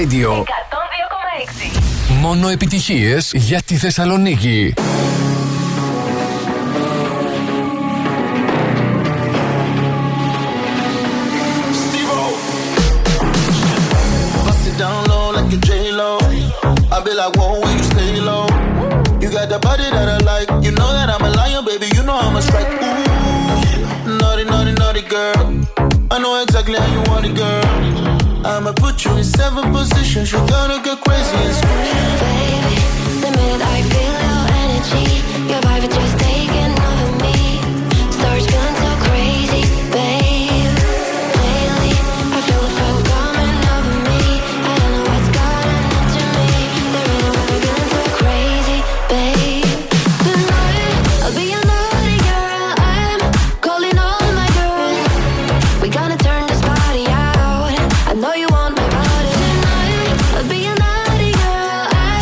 Radio 102,6. Μόνο επιτυχίες για τη Θεσσαλονίκη. You in seven positions, you're gonna get crazy and scream. Baby, the minute I feel your energy, your vibe is just taking over me. Stars feeling so crazy, babe. Lately, I feel the fog coming over me. I don't know what's gotten into me. The rhythm of me feeling so crazy, babe. Tonight, I'll be a naughty girl. I'm calling all my girls. We gonna turn this party out. I know you want. I'll be a naughty girl. I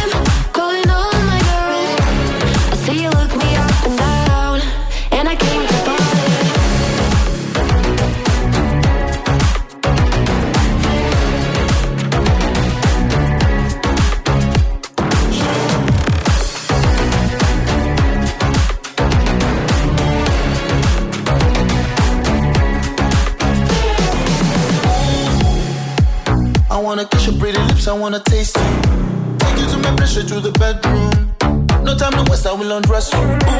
wanna kiss your pretty lips, I wanna taste you. Take you to my pleasure, to the bedroom. No time to waste, I will undress you. Ooh,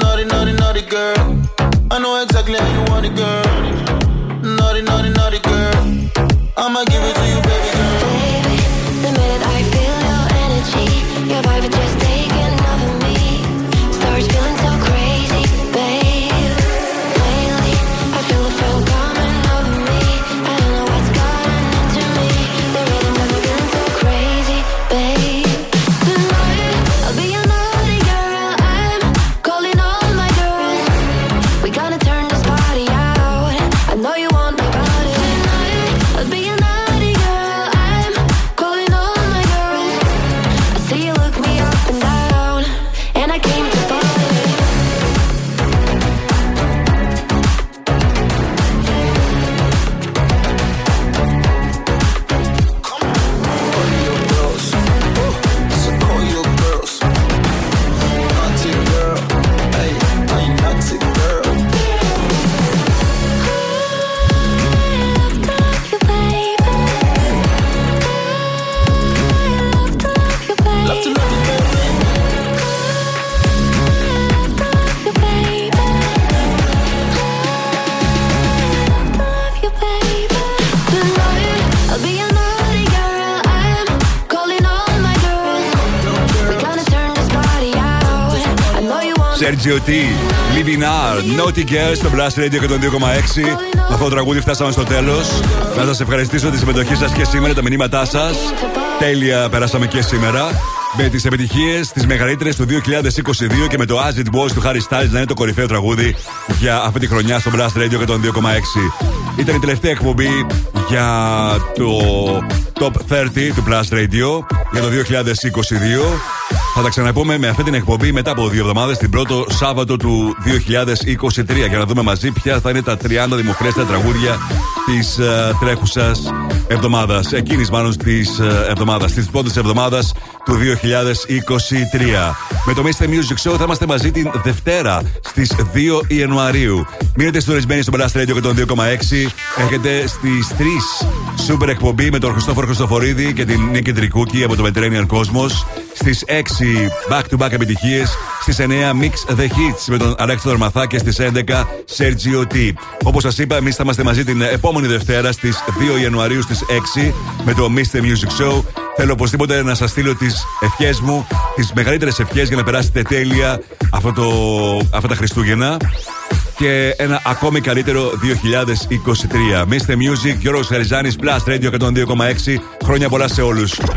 naughty, naughty, naughty girl. I know exactly how you want it, girl. Naughty, naughty, naughty girl. I'ma give it to you, baby girl. Baby, the minute I feel your energy, your vibe is just taking over me. Starts feeling so crazy, babe. Lately, I feel the flow coming over me. I don't know what's gotten into me. The rhythm got me feeling so crazy, babe. Tonight, I'll be your naughty girl. I'm calling all my girls. We gonna turn this party out. I know you want me about it. Tonight, I'll be your naughty girl. I'm calling all my girls. I see you look me up and down, and I came to party. All your girls, I said all your girls. Naughty girl, hey, hey, naughty girl. Love to love you, baby. I'll be your naughty girl. I'm calling all my girls. We gonna turn this party out. I know you want me. Sergio T, Living Out, Naughty Girl στο Blast Radio 102,6. Με αυτό το τραγούδι φτάσαμε στο τέλος. Να σας ευχαριστήσω τη συμμετοχή σας και σήμερα, τα μηνύματά σας. Τέλεια, περάσαμε και σήμερα. Με τις επιτυχίες, τις μεγαλύτερες του 2022 και με το As It Was του Harry Styles να είναι το κορυφαίο τραγούδι για αυτή τη χρονιά στο Blast Radio 102,6. Ήταν η τελευταία εκπομπή για το Top 30 του Blast Radio για το 2022. Θα τα ξαναπούμε με αυτή την εκπομπή μετά από 2 εβδομάδες, την πρώτο Σάββατο του 2023, για να δούμε μαζί ποια θα είναι τα 30 δημοφιλέστερα τραγούδια της τρέχουσας εβδομάδας. Εκείνης μάλλον της εβδομάδας, της πρώτης εβδομάδας του 2023. Με το Mr. Music Show θα είμαστε μαζί την Δευτέρα στις 2 Ιανουαρίου. Μείνετε συντονισμένοι στο Blast Radio 102,6. Έχετε στις 3 σούπερ εκπομπή με τον Χριστόφορο Χριστοφορίδη και την Νίκη Τρικούκη από το Mediterranean Cosmos. Στις 6 back-to-back επιτυχίες. Στις 9 Mix The Hits με τον Αλέξανδρο Μαθά και στις 11 Sergio T. Όπως σας είπα, εμείς θα είμαστε μαζί την επόμενη Δευτέρα στις 2 Ιανουαρίου στις 6 με το Mr. Music Show. Θέλω οπωσδήποτε να σας στείλω τις ευχές μου, τις μεγαλύτερες ευχές για να περάσετε τέλεια αυτά τα Χριστούγεννα και ένα ακόμη καλύτερο 2023. Mr. Music, Γιώργος Χαριζάνης, Plus Radio 102,6. Χρόνια πολλά σε όλους.